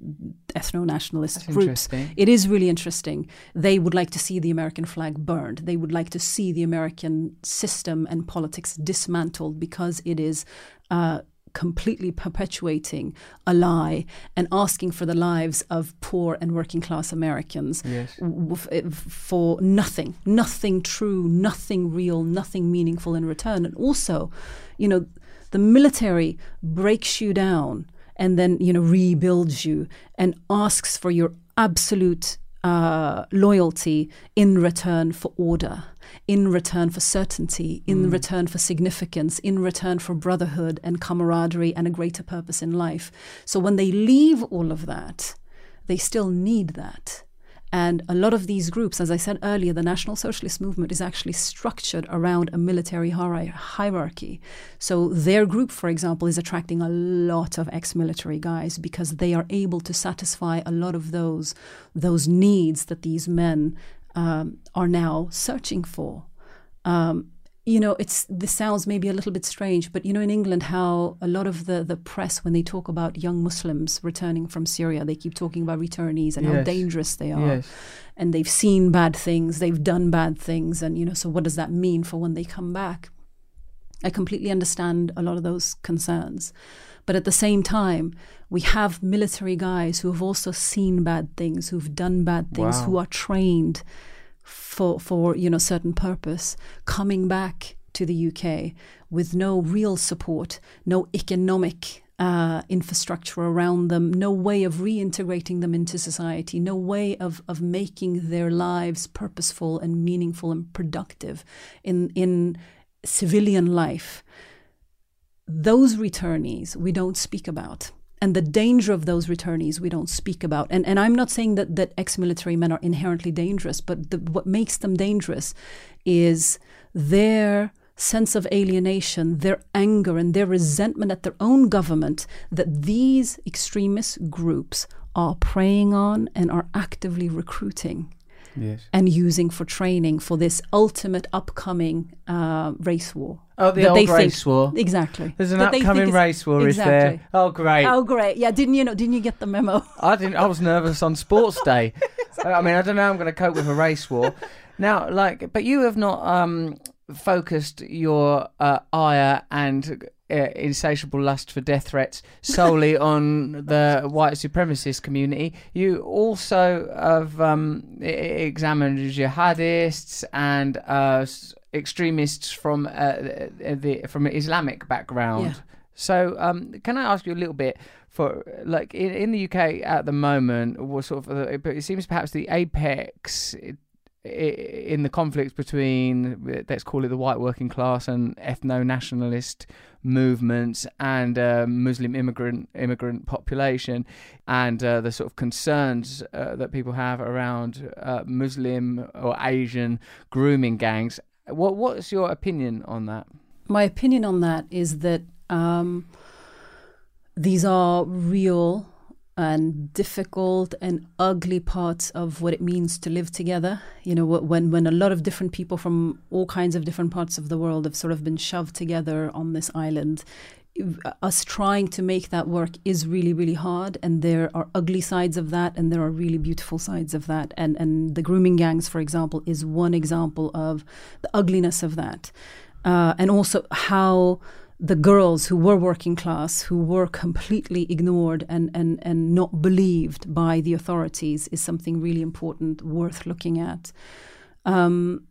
ethno-nationalist groups. It is really interesting. They would like to see the American flag burned. They would like to see the American system and politics dismantled because it is uh, completely perpetuating a lie and asking for the lives of poor and working class Americans, yes, for nothing, nothing true, nothing real, nothing meaningful in return. And also, you know, the military breaks you down and then, you know, rebuilds you and asks for your absolute Uh, loyalty in return for order, in return for certainty, in mm. return for significance, in return for brotherhood and camaraderie and a greater purpose in life. So when they leave all of that, they still need that. And a lot of these groups, as I said earlier, the National Socialist Movement is actually structured around a military hierarchy. So their group, for example, is attracting a lot of ex-military guys because they are able to satisfy a lot of those, those needs that these men um, are now searching for. Um, you know, it's this sounds maybe a little bit strange, but you know, in England, how a lot of the, the press, when they talk about young Muslims returning from Syria, they keep talking about returnees and yes, how dangerous they are. Yes. And they've seen bad things, they've done bad things. And, you know, so what does that mean for when they come back? I completely understand a lot of those concerns. But at the same time, we have military guys who have also seen bad things, who've done bad things, wow, who are trained for for you know certain purpose, coming back to the U K with no real support, no economic uh, infrastructure around them, no way of reintegrating them into society, no way of, of making their lives purposeful and meaningful and productive in, in civilian life. Those returnees we don't speak about. And the danger of those returnees we don't speak about. And and I'm not saying that, that ex-military men are inherently dangerous, but the, what makes them dangerous is their sense of alienation, their anger and their resentment at their own government that these extremist groups are preying on and are actively recruiting. Yes. And using for training for this ultimate upcoming uh, race war. Oh, the old race war. Exactly. There's an upcoming race war, is there? Oh, great. Oh, great. Yeah, didn't you know? Didn't you get the memo? I didn't. I was nervous on sports day. Exactly. I mean, I don't know how I'm going to cope with a race war. Now, like, but you have not um, focused your uh, ire and uh, insatiable lust for death threats solely on the white supremacist community. You also have um, examined jihadists and uh, extremists from uh, the from an Islamic background. Yeah. So, um, can I ask you a little bit? For like in, in the U K at the moment, what sort of? It seems perhaps the apex in the conflict between, let's call it, the white working class and ethno-nationalist movements and uh, Muslim immigrant immigrant population and uh, the sort of concerns uh, that people have around uh, Muslim or Asian grooming gangs. What What's your opinion on that? My opinion on that is that um, these are real and difficult and ugly parts of what it means to live together. You know, when when a lot of different people from all kinds of different parts of the world have sort of been shoved together on this island, us trying to make that work is really, really hard. And there are ugly sides of that, and there are really beautiful sides of that. And and the grooming gangs, for example, is one example of the ugliness of that. Uh, and also how the girls who were working class, who were completely ignored and, and, and not believed by the authorities, is something really important, worth looking at. Um,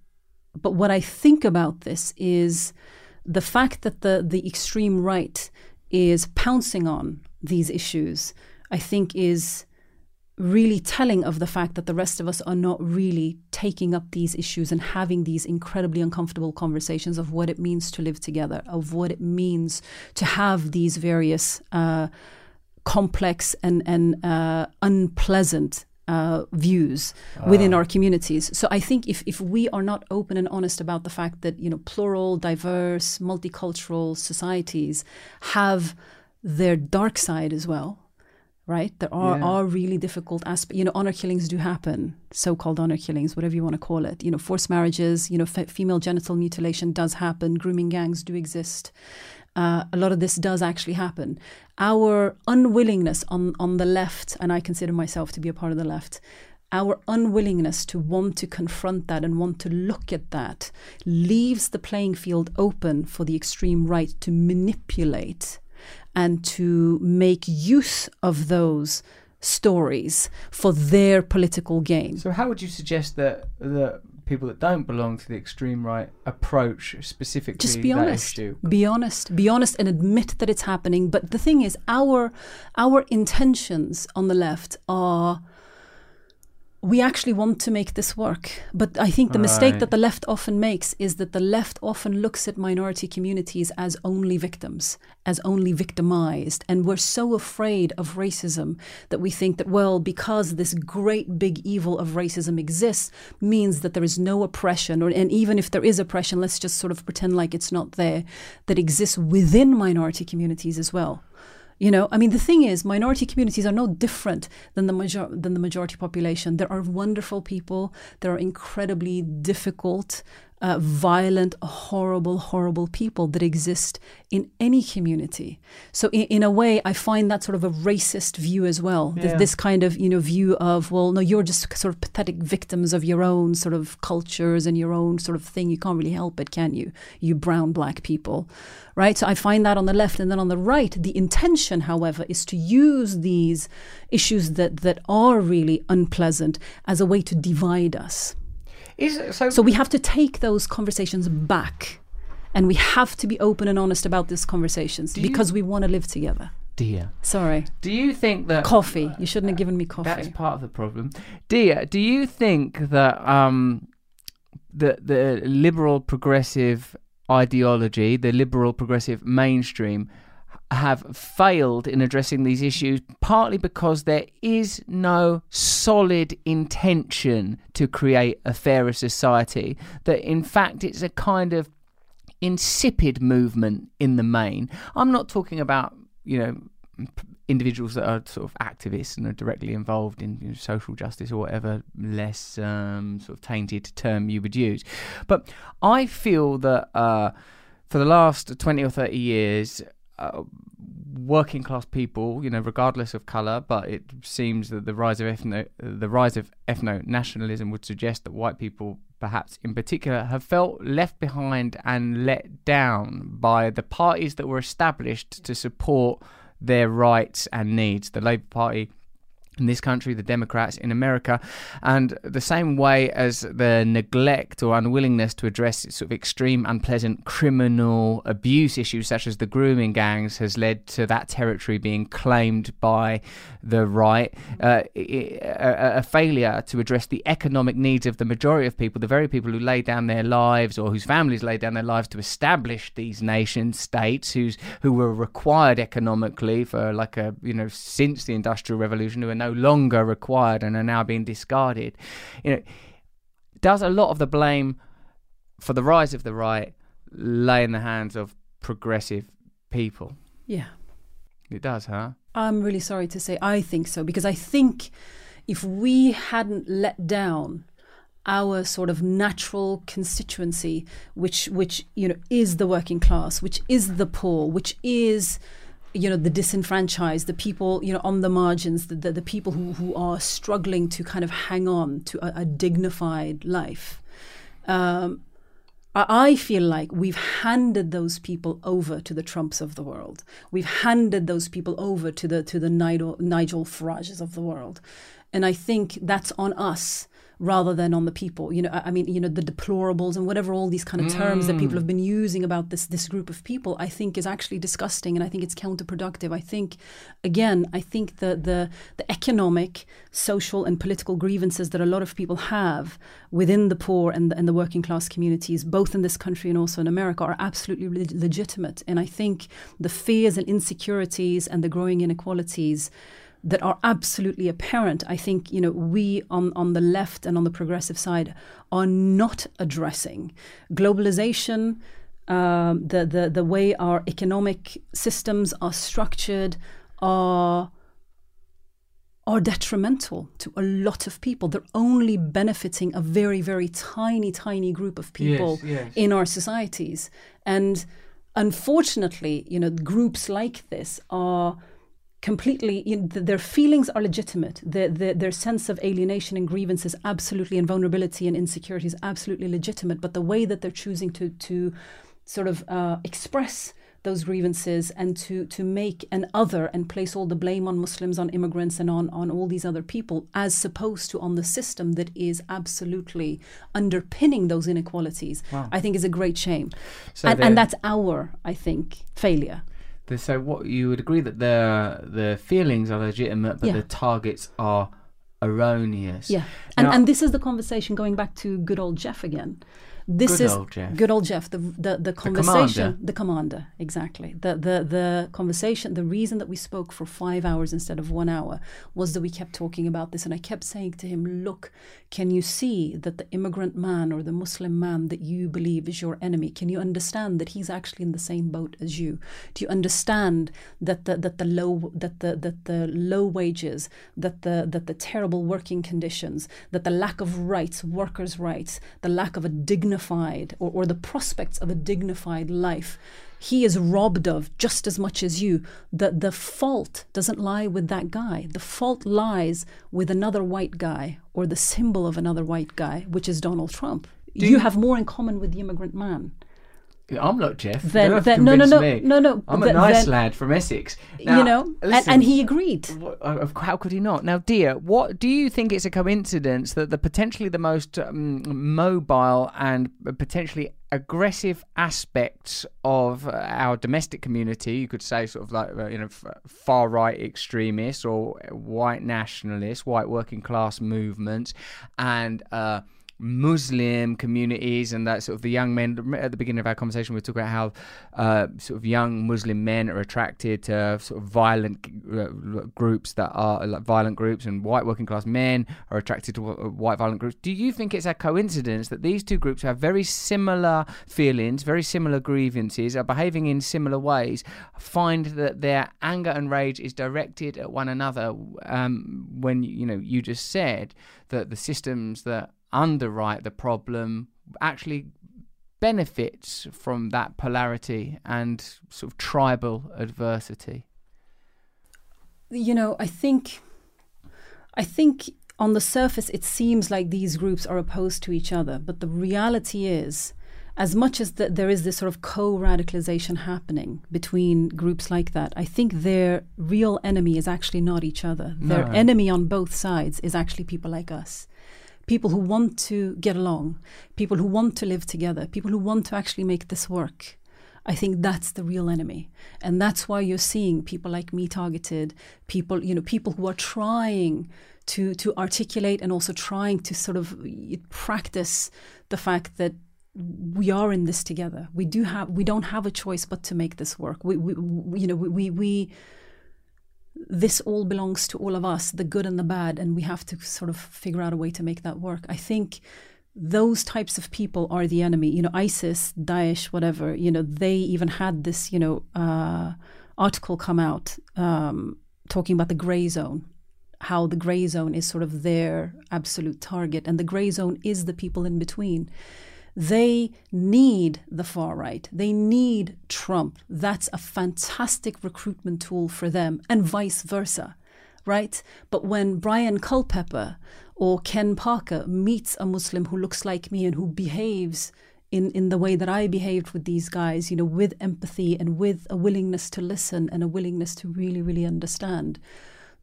but what I think about this is the fact that the, the extreme right is pouncing on these issues, I think, is really telling of the fact that the rest of us are not really taking up these issues and having these incredibly uncomfortable conversations of what it means to live together, of what it means to have these various uh, complex and, and uh, unpleasant uh, views uh. within our communities. So I think if, if we are not open and honest about the fact that, you know, plural, diverse, multicultural societies have their dark side as well, right? There are, yeah. are really difficult aspects. You know, honor killings do happen, so-called honor killings, whatever you want to call it. You know, forced marriages, you know, fe- female genital mutilation does happen. Grooming gangs do exist. Uh, a lot of this does actually happen. Our unwillingness on, on the left, and I consider myself to be a part of the left, our unwillingness to want to confront that and want to look at that leaves the playing field open for the extreme right to manipulate and to make use of those stories for their political gain. So how would you suggest that the people that don't belong to the extreme right approach specifically Just be that honest. issue? Be honest. Be honest and admit that it's happening. But the thing is, our our intentions on the left are, we actually want to make this work. But I think the All mistake right. that the left often makes is that the left often looks at minority communities as only victims, as only victimized. And we're so afraid of racism that we think that, well, because this great big evil of racism exists, means that there is no oppression, or and even if there is oppression, let's just sort of pretend like it's not there, that exists within minority communities as well. You know, I mean, the thing is, minority communities are no different than the major- than the majority population. There are wonderful people. There are incredibly difficult, uh, violent, horrible, horrible people that exist in any community. So in, in a way, I find that sort of a racist view as well. Yeah. This, this kind of, you know, view of, well, no, you're just sort of pathetic victims of your own sort of cultures and your own sort of thing. You can't really help it, can you? You brown, black people. Right. So I find that on the left. And then on the right, the intention, however, is to use these issues that, that are really unpleasant as a way to divide us. Is, so, so we have to take those conversations back And we have to be open and honest about these conversations do because you, we want to live together. Dear. Sorry. Do you think that... Coffee. You shouldn't have given me coffee. That's part of the problem. Dear, do you think that um, the, the liberal progressive ideology, the liberal progressive mainstream, have failed in addressing these issues, partly because there is no solid intention to create a fairer society, that in fact it's a kind of insipid movement in the main? I'm not talking about, you know, individuals that are sort of activists and are directly involved in, you know, social justice or whatever less um, sort of tainted term you would use. But I feel that uh, for the last twenty or thirty years, Uh, working class people, you know, regardless of colour, but it seems that the rise of ethno, the rise of ethno-nationalism would suggest that white people, perhaps in particular, have felt left behind and let down by the parties that were established to support their rights and needs. The Labour Party in this country, the Democrats in America, and the same way as the neglect or unwillingness to address sort of extreme, unpleasant criminal abuse issues such as the grooming gangs has led to that territory being claimed by the right, uh, a, a failure to address the economic needs of the majority of people, the very people who laid down their lives or whose families laid down their lives to establish these nation states, who's, who were required economically for like a, you know, since the Industrial Revolution, who are no longer required and are now being discarded. You know, does a lot of the blame for the rise of the right lay in the hands of progressive people? Yeah. It does, huh? I'm really sorry to say I think so, because I think if we hadn't let down our sort of natural constituency, which, which you know, is the working class, which is the poor, which is... you know, the disenfranchised, the people, you know, on the margins, the, the, the people who, who are struggling to kind of hang on to a, a dignified life. Um, I feel like we've handed those people over to the Trumps of the world. We've handed those people over to the to the Nigel, Nigel Farages of the world. And I think that's on us rather than on the people. You know, I mean, you know, the deplorables and whatever all these kind of terms mm. that people have been using about this this group of people, I think is actually disgusting, and I think it's counterproductive. I think, again, I think the the, the economic, social and political grievances that a lot of people have within the poor and the, and the working class communities, both in this country and also in America, are absolutely le- legitimate. And I think the fears and insecurities and the growing inequalities that are absolutely apparent, I think, you know, we on, on the left and on the progressive side are not addressing. Globalization, um, the, the, the way our economic systems are structured are, are detrimental to a lot of people. They're only benefiting a very, very tiny, tiny group of people yes, yes. in our societies. And unfortunately, you know, groups like this are... completely, you know, their feelings are legitimate. Their, their, their sense of alienation and grievance is absolutely, and vulnerability and insecurity is absolutely legitimate. But the way that they're choosing to to sort of uh, express those grievances and to to make an other and place all the blame on Muslims, on immigrants, and on, on all these other people, as opposed to on the system that is absolutely underpinning those inequalities, wow. I think is a great shame. So and, and that's our, I think, failure. The, so what you would agree that the the feelings are legitimate, but yeah. the targets are erroneous. Yeah, and now, and this is the conversation going back to good old Jeff again. This good is old Jeff. good old Jeff. The the, the conversation, the commander. the commander, exactly. The the the conversation. The reason that we spoke for five hours instead of one hour was that we kept talking about this, and I kept saying to him, "Look, can you see that the immigrant man or the Muslim man that you believe is your enemy? Can you understand that he's actually in the same boat as you? Do you understand that the that the low that the that the low wages, that the that the terrible working conditions, that the lack of rights, workers' rights, the lack of a dignified Or, or the prospects of a dignified life, he is robbed of just as much as you. That the fault doesn't lie with that guy. The fault lies with another white guy or the symbol of another white guy, which is Donald Trump. You, you have more in common with the immigrant man." I'm not Jeff. Then, then, no, no, no, me. no, no. I'm a nice then, lad from Essex. Now, you know, listen, and, and he agreed. How could he not? Now, dear, what do you think? It's a coincidence that the potentially the most um, mobile and potentially aggressive aspects of our domestic community, you could say, sort of like, you know, far right extremists or white nationalists, white working class movements, and uh, Muslim communities, and that sort of the young men. At the beginning of our conversation, we talked about how uh, sort of young Muslim men are attracted to sort of violent uh, groups that are like violent groups, and white working class men are attracted to white violent groups. Do you think it's a coincidence that these two groups have very similar feelings, very similar grievances, are behaving in similar ways, find that their anger and rage is directed at one another? Um, when, you know, you just said that the systems that underwrite the problem actually benefits from that polarity and sort of tribal adversity. You know, I think, I think on the surface it seems like these groups are opposed to each other, but the reality is, as much as that there is this sort of co-radicalization happening between groups like that, I think their real enemy is actually not each other. No. Their enemy on both sides is actually people like us. People who want to get along, people who want to live together, people who want to actually make this work. I think that's the real enemy. And that's why you're seeing people like me targeted, people, you know, people who are trying to, to articulate and also trying to sort of practice the fact that we are in this together. We do have, we don't have a choice but to make this work. We, we, we you know, we, we, we this all belongs to all of us, the good and the bad, and we have to sort of figure out a way to make that work. I think those types of people are the enemy. You know, ISIS, Daesh, whatever, you know, they even had this, you know, uh, article come out um, talking about the gray zone, how the gray zone is sort of their absolute target. And the gray zone is the people in between. They need the far right. They need Trump. That's a fantastic recruitment tool for them, and vice versa, right? But when Brian Culpepper or Ken Parker meets a Muslim who looks like me and who behaves in, in the way that I behaved with these guys, you know, with empathy and with a willingness to listen and a willingness to really, really understand,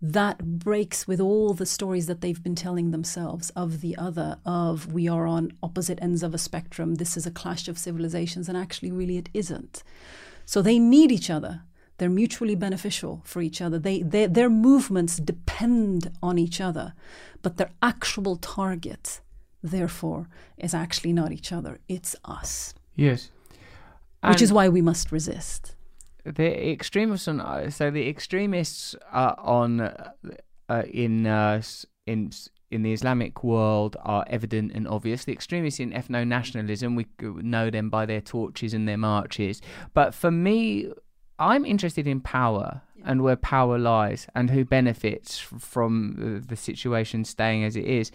that breaks with all the stories that they've been telling themselves of the other, of we are on opposite ends of a spectrum, this is a clash of civilizations, and actually really it isn't. So they need each other. They're mutually beneficial for each other. They, they, their movements depend on each other, but their actual target, therefore, is actually not each other. It's us. Yes. And which is why we must resist. The extremists on so the extremists are on uh, in uh, in in the Islamic world are evident and obvious. The extremists in ethno-nationalism, we know them by their torches and their marches. But for me, I'm interested in power and where power lies and who benefits from the situation staying as it is.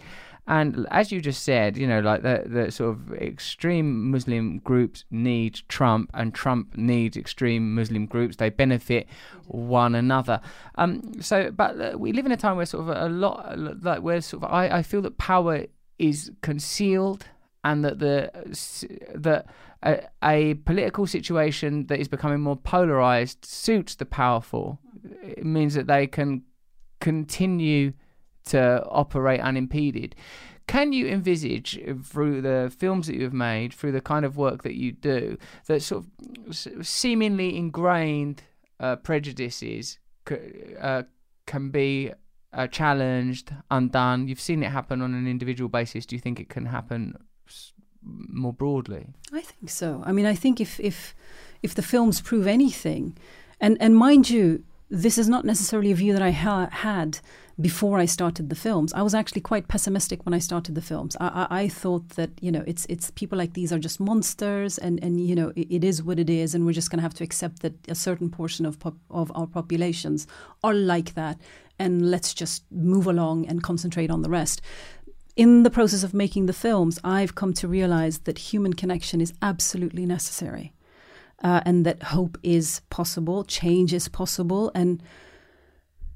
And as you just said, you know, like the, the sort of extreme Muslim groups need Trump and Trump needs extreme Muslim groups. They benefit one another. Um. So, but we live in a time where sort of a lot, like where sort of I, I feel that power is concealed, and that the that a, a political situation that is becoming more polarized suits the powerful. It means that they can continue to operate unimpeded. Can you envisage, through the films that you've made, through the kind of work that you do, that sort of seemingly ingrained uh, prejudices c- uh, can be uh, challenged, undone? You've seen it happen on an individual basis. Do you think it can happen more broadly? I think so. I mean, I think if if, if the films prove anything, and, and mind you, this is not necessarily a view that I ha- had before I started the films. I was actually quite pessimistic when I started the films. I, I, I thought that, you know, it's it's people like these are just monsters, and, and you know, it, it is what it is, and we're just going to have to accept that a certain portion of pop- of our populations are like that, and let's just move along and concentrate on the rest. In the process of making the films, I've come to realize that human connection is absolutely necessary. Uh, and that hope is possible, change is possible. And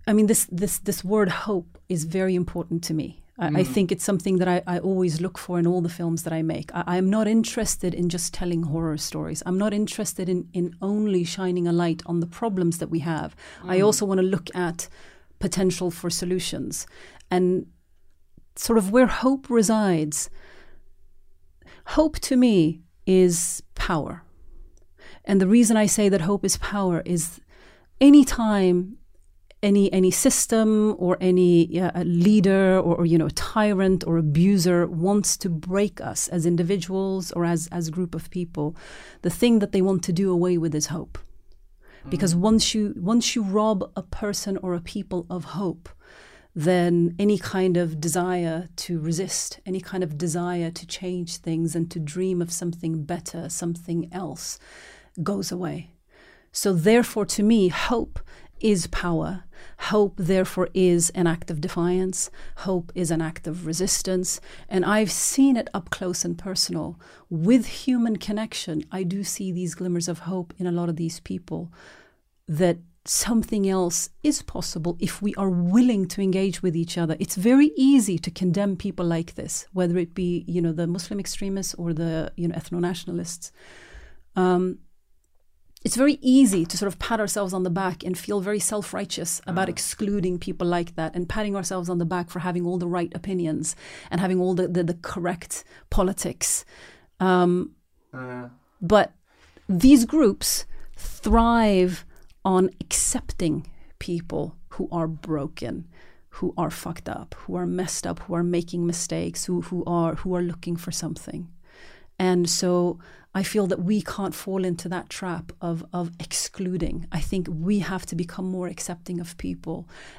I mean, this this this word hope is very important to me. I, mm. I think it's something that I, I always look for in all the films that I make. I am not interested in just telling horror stories. I'm not interested in, in only shining a light on the problems that we have. Mm. I also want to look at potential for solutions. And sort of where hope resides, hope to me is power. And the reason I say that hope is power is any time any any system or any uh, leader or, or you know tyrant or abuser wants to break us as individuals or as as a group of people, the thing that they want to do away with is hope. Because mm. once you once you rob a person or a people of hope, then any kind of desire to resist, any kind of desire to change things and to dream of something better, something else, goes away. So therefore, to me, hope is power. Hope, therefore, is an act of defiance. Hope is an act of resistance. And I've seen it up close and personal. With human connection, I do see these glimmers of hope in a lot of these people, that something else is possible if we are willing to engage with each other. It's very easy to condemn people like this, whether it be, you know, the Muslim extremists or the, you know, ethno-nationalists. Um, It's very easy to sort of pat ourselves on the back and feel very self-righteous about uh. excluding people like that, and patting ourselves on the back for having all the right opinions and having all the, the, the correct politics. Um, uh. But these groups thrive on accepting people who are broken, who are fucked up, who are messed up, who are making mistakes, who, who are who are looking for something. And so I feel that we can't fall into that trap of, of excluding. I think we have to become more accepting of people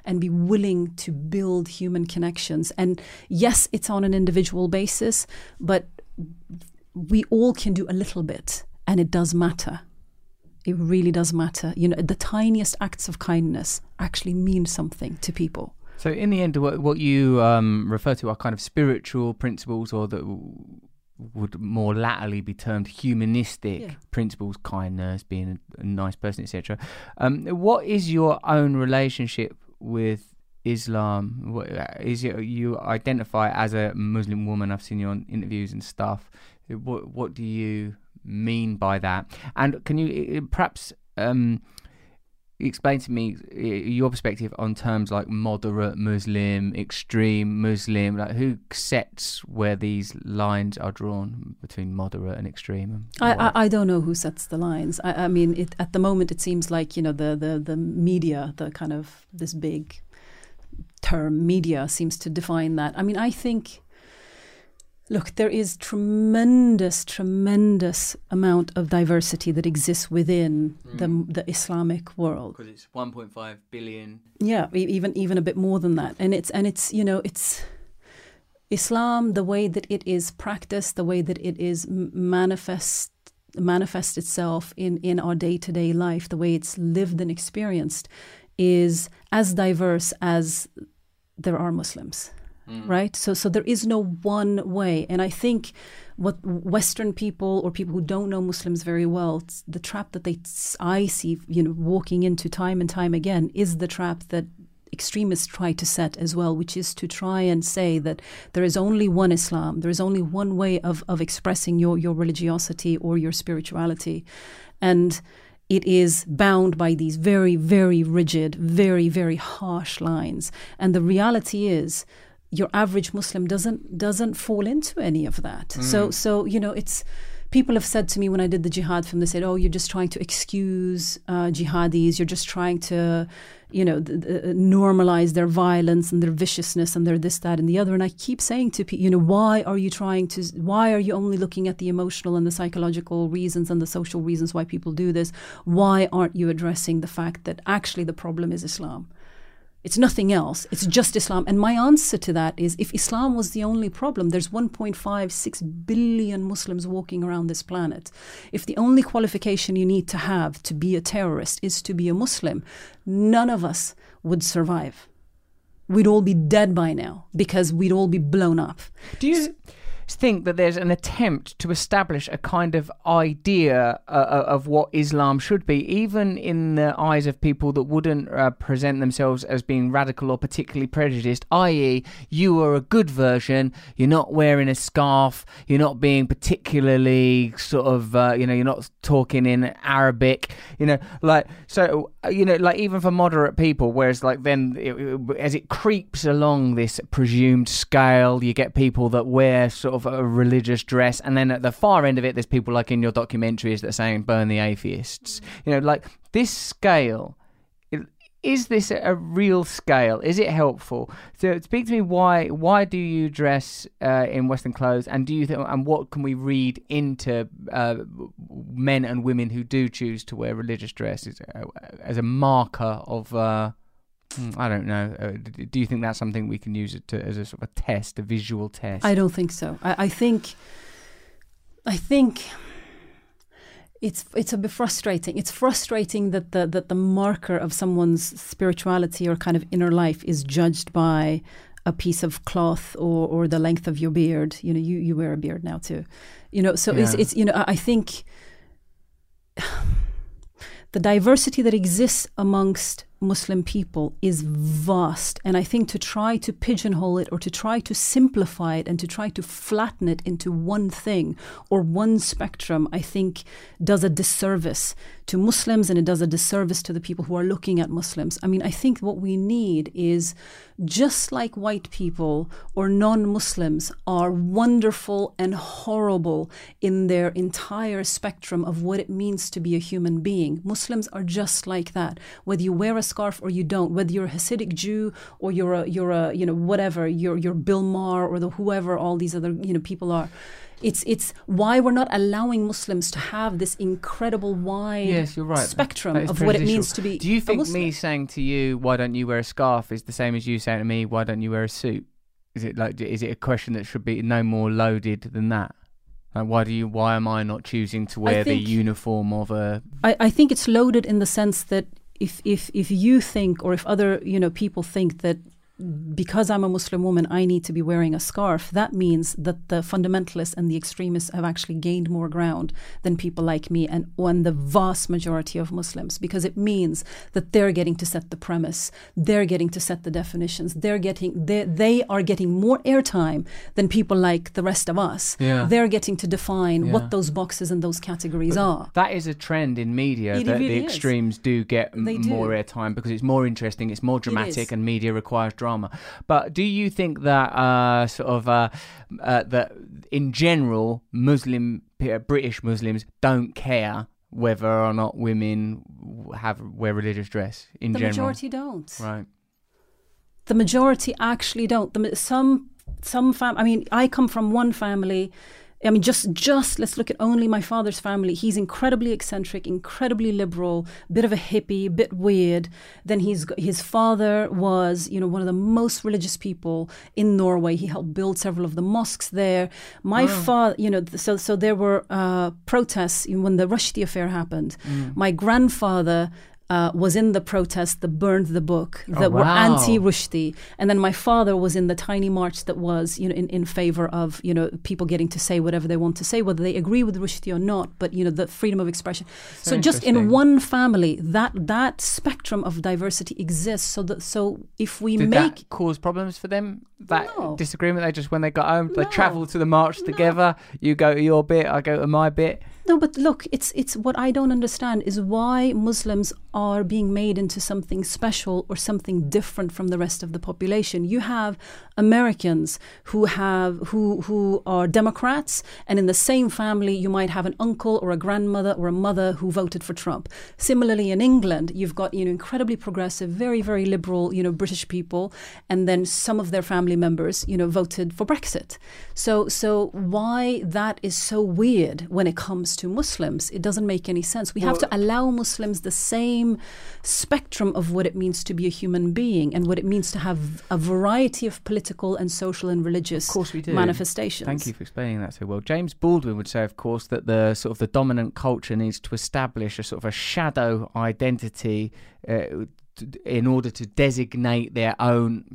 and be willing to build human connections. And yes, it's on an individual basis, but we all can do a little bit, and it does matter. It really does matter. You know, the tiniest acts of kindness actually mean something to people. So in the end, what, what you um, refer to are kind of spiritual principles, or the... would more latterly be termed humanistic yeah. principles, kindness, being a, a nice person, et cetera. Um, what is your own relationship with Islam? What, is it, you identify as a Muslim woman? I've seen you on interviews and stuff. What, what do you mean by that? And can you perhaps um, explain to me your perspective on terms like moderate Muslim, extreme Muslim? Like, who sets where these lines are drawn between moderate and extreme? I, I, I don't know who sets the lines. I, I mean, it, at the moment, it seems like, you know, the, the, the media, the kind of this big term media seems to define that. I mean, I think... Look, there is tremendous, tremendous amount of diversity that exists within mm. the, the Islamic world. Because it's one point five billion. Yeah, even even a bit more than that. And it's and it's you know it's Islam, the way that it is practiced, the way that it is manifest manifest itself in in our day-to-day life, the way it's lived and experienced, is as diverse as there are Muslims. Right? So so there is no one way. And I think what Western people or people who don't know Muslims very well, the trap that they I see, you know, walking into time and time again is the trap that extremists try to set as well, which is to try and say that there is only one Islam, there is only one way of, of expressing your, your religiosity or your spirituality. And it is bound by these very, very rigid, very, very harsh lines. And the reality is, your average Muslim doesn't doesn't fall into any of that. Mm. So so you know it's people have said to me when I did the jihad film, they said, "Oh, you're just trying to excuse uh, jihadis. You're just trying to, you know, th- th- normalize their violence and their viciousness and their this, that, and the other." And I keep saying to people, you know, why are you trying to? Why are you only looking at the emotional and the psychological reasons and the social reasons why people do this? Why aren't you addressing the fact that actually the problem is Islam? It's nothing else. It's just Islam. And my answer to that is, if Islam was the only problem, there's one point five six billion Muslims walking around this planet. If the only qualification you need to have to be a terrorist is to be a Muslim, none of us would survive. We'd all be dead by now because we'd all be blown up. Do you think that there's an attempt to establish a kind of idea uh, of what Islam should be, even in the eyes of people that wouldn't uh, present themselves as being radical or particularly prejudiced, that is you are a good version, you're not wearing a scarf, you're not being particularly sort of, uh, you know, you're not talking in Arabic, you know, like, so, you know, like even for moderate people, whereas like then it, it, as it creeps along this presumed scale, you get people that wear sort of sort of a religious dress, and then at the far end of it, there's people like in your documentaries that are saying burn the atheists. You know, like this scale. Is this a real scale? Is it helpful? So speak to me. Why? Why do you dress uh, in Western clothes? And do you? Th- and what can we read into uh, men and women who do choose to wear religious dress as, uh, as a marker of? Uh, I don't know. Uh, do you think that's something we can use to, as a sort of a test, a visual test? I don't think so. I, I think. I think. It's it's a bit frustrating. It's frustrating that the that the marker of someone's spirituality or kind of inner life is judged by a piece of cloth or, or the length of your beard. You know, you, you wear a beard now too. You know, so yeah. it's it's you know I think the diversity that exists amongst Muslim people is vast, and I think to try to pigeonhole it or to try to simplify it and to try to flatten it into one thing or one spectrum, I think does a disservice to Muslims, and it does a disservice to the people who are looking at Muslims. I mean, I think what we need is, just like white people or non-Muslims are wonderful and horrible in their entire spectrum of what it means to be a human being, Muslims are just like that, whether you wear a scarf or you don't, whether you're a Hasidic Jew or you're a you're a you know whatever you're you're Bill Maher or the whoever all these other you know people are. It's it's why we're not allowing Muslims to have this incredible wide yes, you're right. spectrum of what it means to be. Do you think a Muslim? Me saying to you, why don't you wear a scarf, is the same as you saying to me, why don't you wear a suit? Is it like is it a question that should be no more loaded than that? Like why do you? Why am I not choosing to wear I think, the uniform of a? I, I think it's loaded in the sense that. If, if if you think, or if other you know people think that because I'm a Muslim woman, I need to be wearing a scarf, that means that the fundamentalists and the extremists have actually gained more ground than people like me and on the vast majority of Muslims, because it means that they're getting to set the premise, they're getting to set the definitions, they're getting they they are getting more airtime than people like the rest of us. Yeah. They're getting to define yeah. what those boxes and those categories but are. That is a trend in media it that really the extremes is. do get m- do. more airtime because it's more interesting, it's more dramatic, it and media requires drama. But do you think that uh, sort of uh, uh, that in general, Muslim uh, British Muslims don't care whether or not women have wear religious dress in the general? The majority don't. Right. The majority actually don't. The, some some fam. I mean, I come from one family. I mean, just just let's look at only my father's family. He's incredibly eccentric, incredibly liberal, bit of a hippie, bit weird. Then he's his father was, you know, one of the most religious people in Norway. He helped build several of the mosques there. My wow. father, you know, so so there were uh, protests when the Rushdie affair happened. Mm. My grandfather. Uh, was in the protest that burned the book, that oh, wow. were anti-Rushdie. And then my father was in the tiny march that was, you know, in, in favor of, you know, people getting to say whatever they want to say, whether they agree with Rushdie or not, but, you know, the freedom of expression. So, so just in one family, that that spectrum of diversity exists. So that so if we Did make... Did that cause problems for them? That no. disagreement? They just, when they got home, no. they traveled to the march no. together. You go to your bit, I go to my bit. No, but look, it's it's what I don't understand is why Muslims are being made into something special or something different from the rest of the population. You have Americans who have who who are Democrats, and in the same family you might have an uncle or a grandmother or a mother who voted for Trump. Similarly, in England, you've got you know incredibly progressive, very very liberal you know British people, and then some of their family members you know voted for Brexit. So so why that is so weird when it comes to Muslims, it doesn't make any sense. We well, have to allow Muslims the same spectrum of what it means to be a human being and what it means to have a variety of political and social and religious of course we do. manifestations. Thank you for explaining that so well. James Baldwin would say, of course, that the sort of the dominant culture needs to establish a sort of a shadow identity uh, in order to designate their own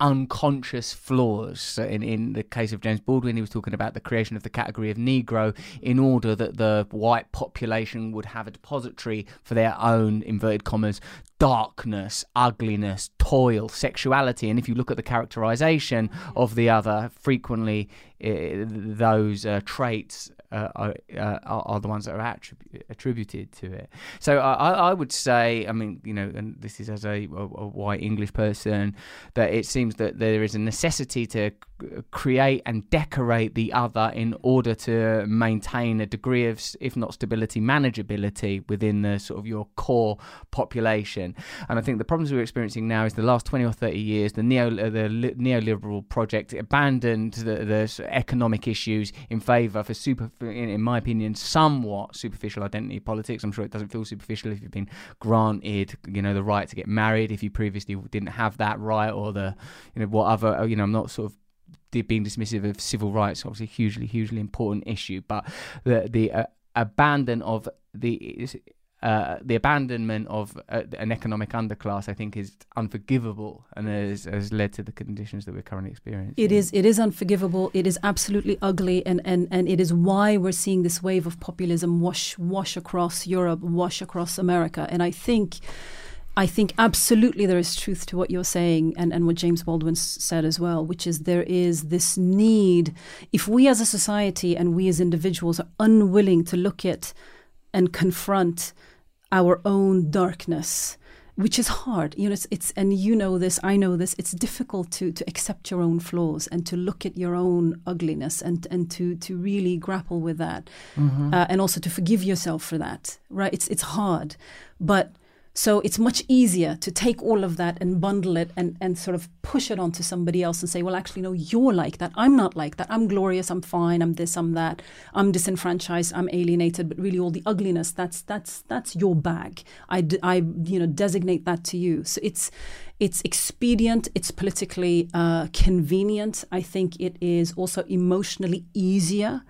unconscious flaws. So in, in the case of James Baldwin, he was talking about the creation of the category of Negro in order that the white population would have a depository for their own, inverted commas, darkness, ugliness, toil, sexuality. And if you look at the characterization of the other, frequently uh, those uh, traits uh, are, uh, are the ones that are attrib- attributed to it. So I, I would say, I mean, you know, and this is as a, a, a white English person, that it seems that there is a necessity to create and decorate the other in order to maintain a degree of, if not stability, manageability within the sort of your core population. And I think the problems we're experiencing now is the last twenty or thirty years, the neo uh, the li- neoliberal project abandoned the, the sort of economic issues in favour for super, in, in my opinion, somewhat superficial identity politics. I'm sure it doesn't feel superficial if you've been granted, you know, the right to get married if you previously didn't have that right, or the, you know, what other, you know, I'm not sort of being dismissive of civil rights, obviously hugely, hugely important issue, but the the uh, abandon of the uh, the abandonment of uh, an economic underclass, I think, is unforgivable, and has, has led to the conditions that we're currently experiencing. It is it is unforgivable. It is absolutely ugly, and and and it is why we're seeing this wave of populism wash wash across Europe, wash across America, and I think. I think absolutely there is truth to what you're saying, and, and what James Baldwin s- said as well, which is there is this need, if we as a society and we as individuals are unwilling to look at and confront our own darkness, which is hard, you know, it's, it's and you know this, I know this, it's difficult to to accept your own flaws and to look at your own ugliness and and to to really grapple with that, mm-hmm. uh, and also to forgive yourself for that, right? It's it's hard, but so it's much easier to take all of that and bundle it and, and sort of push it onto somebody else and say, well, actually, no, you're like that. I'm not like that. I'm glorious. I'm fine. I'm this, I'm that. I'm disenfranchised. I'm alienated. But really all the ugliness, that's that's that's your bag. I, d- I you know, designate that to you. So it's it's expedient. It's politically uh, convenient. I think it is also emotionally easier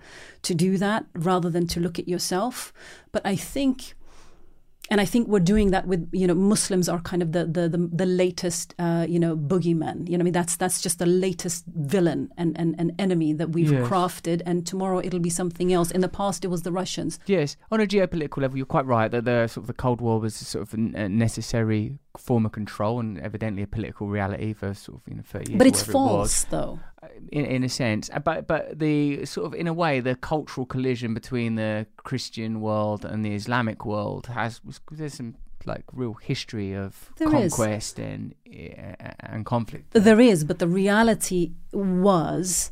to do that rather than to look at yourself. But I think... And I think we're doing that with, you know, Muslims are kind of the the the, the latest, uh, you know, boogeyman. You know, I mean, that's that's just the latest villain and, and, and enemy that we've yes. crafted. And tomorrow it'll be something else. In the past, it was the Russians. Yes, on a geopolitical level, you're quite right that the sort of the Cold War was sort of a necessary form of control and evidently a political reality for sort of, you know, thirty years. But it's false, it though. In, in a sense, but but the sort of, in a way, the cultural collision between the Christian world and the Islamic world has, there's some like real history of there conquest is. and and conflict. There. there is, but the reality was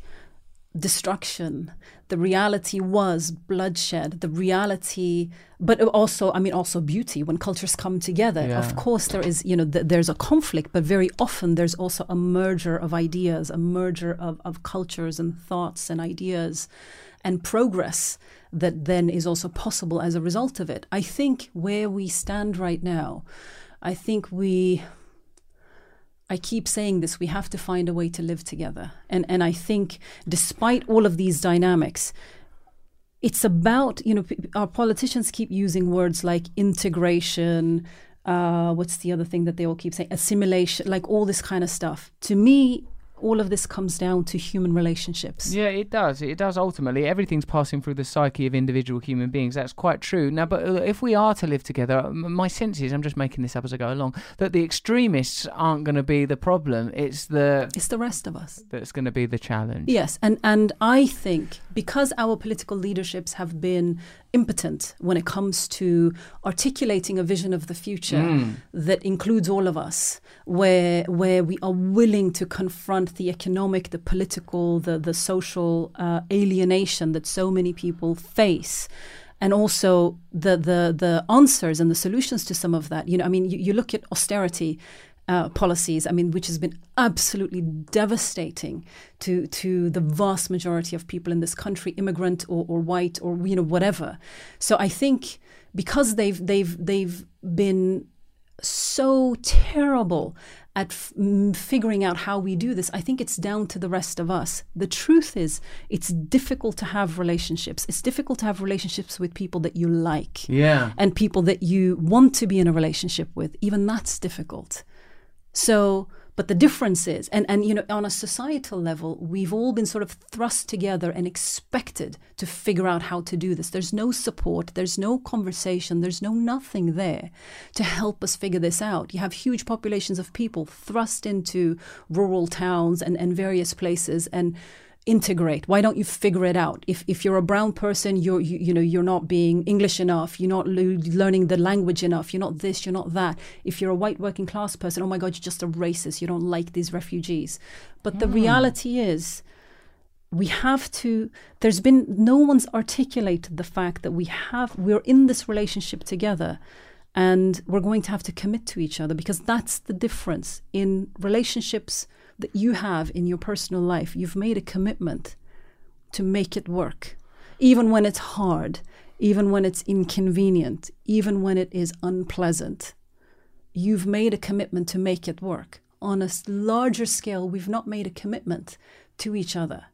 destruction. The reality was bloodshed. The reality, but also, I mean, also beauty. When cultures come together, yeah. of course, there is, you know, th- there's a conflict, but very often there's also a merger of ideas, a merger of, of cultures and thoughts and ideas and progress that then is also possible as a result of it. I think where we stand right now, I think we... I keep saying this, we have to find a way to live together. And and I think despite all of these dynamics, it's about, you know, our politicians keep using words like integration, uh, what's the other thing that they all keep saying? Assimilation, like all this kind of stuff. To me, all of this comes down to human relationships. Yeah, it does. It does ultimately. Everything's passing through the psyche of individual human beings. That's quite true. Now, but if we are to live together, my sense is, I'm just making this up as I go along, that the extremists aren't going to be the problem. It's the... It's the rest of us. That's going to be the challenge. Yes, and, and I think because our political leaderships have been impotent when it comes to articulating a vision of the future mm. that includes all of us, where where we are willing to confront the economic, the political, the, the social uh, alienation that so many people face, and also the, the, the answers and the solutions to some of that. You know, I mean, you, you look at austerity uh, policies, I mean, which has been absolutely devastating to to the vast majority of people in this country, immigrant or, or white or, you know, whatever. So I think because they've they've they've been so terrible at f- figuring out how we do this, I think it's down to the rest of us. The truth is, it's difficult to have relationships. It's difficult to have relationships with people that you like, yeah, and people that you want to be in a relationship with. Even that's difficult. So, but the difference is, and, and you know, on a societal level, we've all been sort of thrust together and expected to figure out how to do this. There's no support, there's no conversation, there's no nothing there to help us figure this out. You have huge populations of people thrust into rural towns and, and various places, and integrate? Why don't you figure it out? If if you're a brown person, you're you, you know you're not being English enough, you're not le learning the language enough, you're not this, you're not that. If you're a white working class person, oh my God, you're just a racist, you don't like these refugees. But yeah. the reality is, we have to, there's been, no one's articulated the fact that we have, we're in this relationship together and we're going to have to commit to each other, because that's the difference in relationships that you have in your personal life. You've made a commitment to make it work, even when it's hard, even when it's inconvenient, even when it is unpleasant. You've made a commitment to make it work. On a larger scale, we've not made a commitment to each other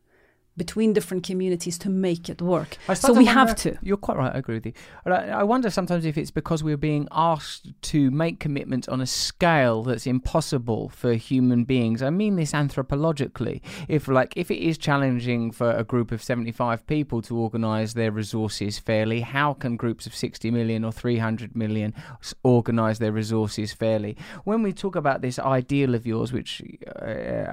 between different communities to make it work. So we have to. You're quite right, I agree with you. I wonder sometimes if it's because we're being asked to make commitments on a scale that's impossible for human beings. I mean this anthropologically. If, like, if it is challenging for a group of seventy-five people to organise their resources fairly, how can groups of sixty million or three hundred million organise their resources fairly? When we talk about this ideal of yours, which uh,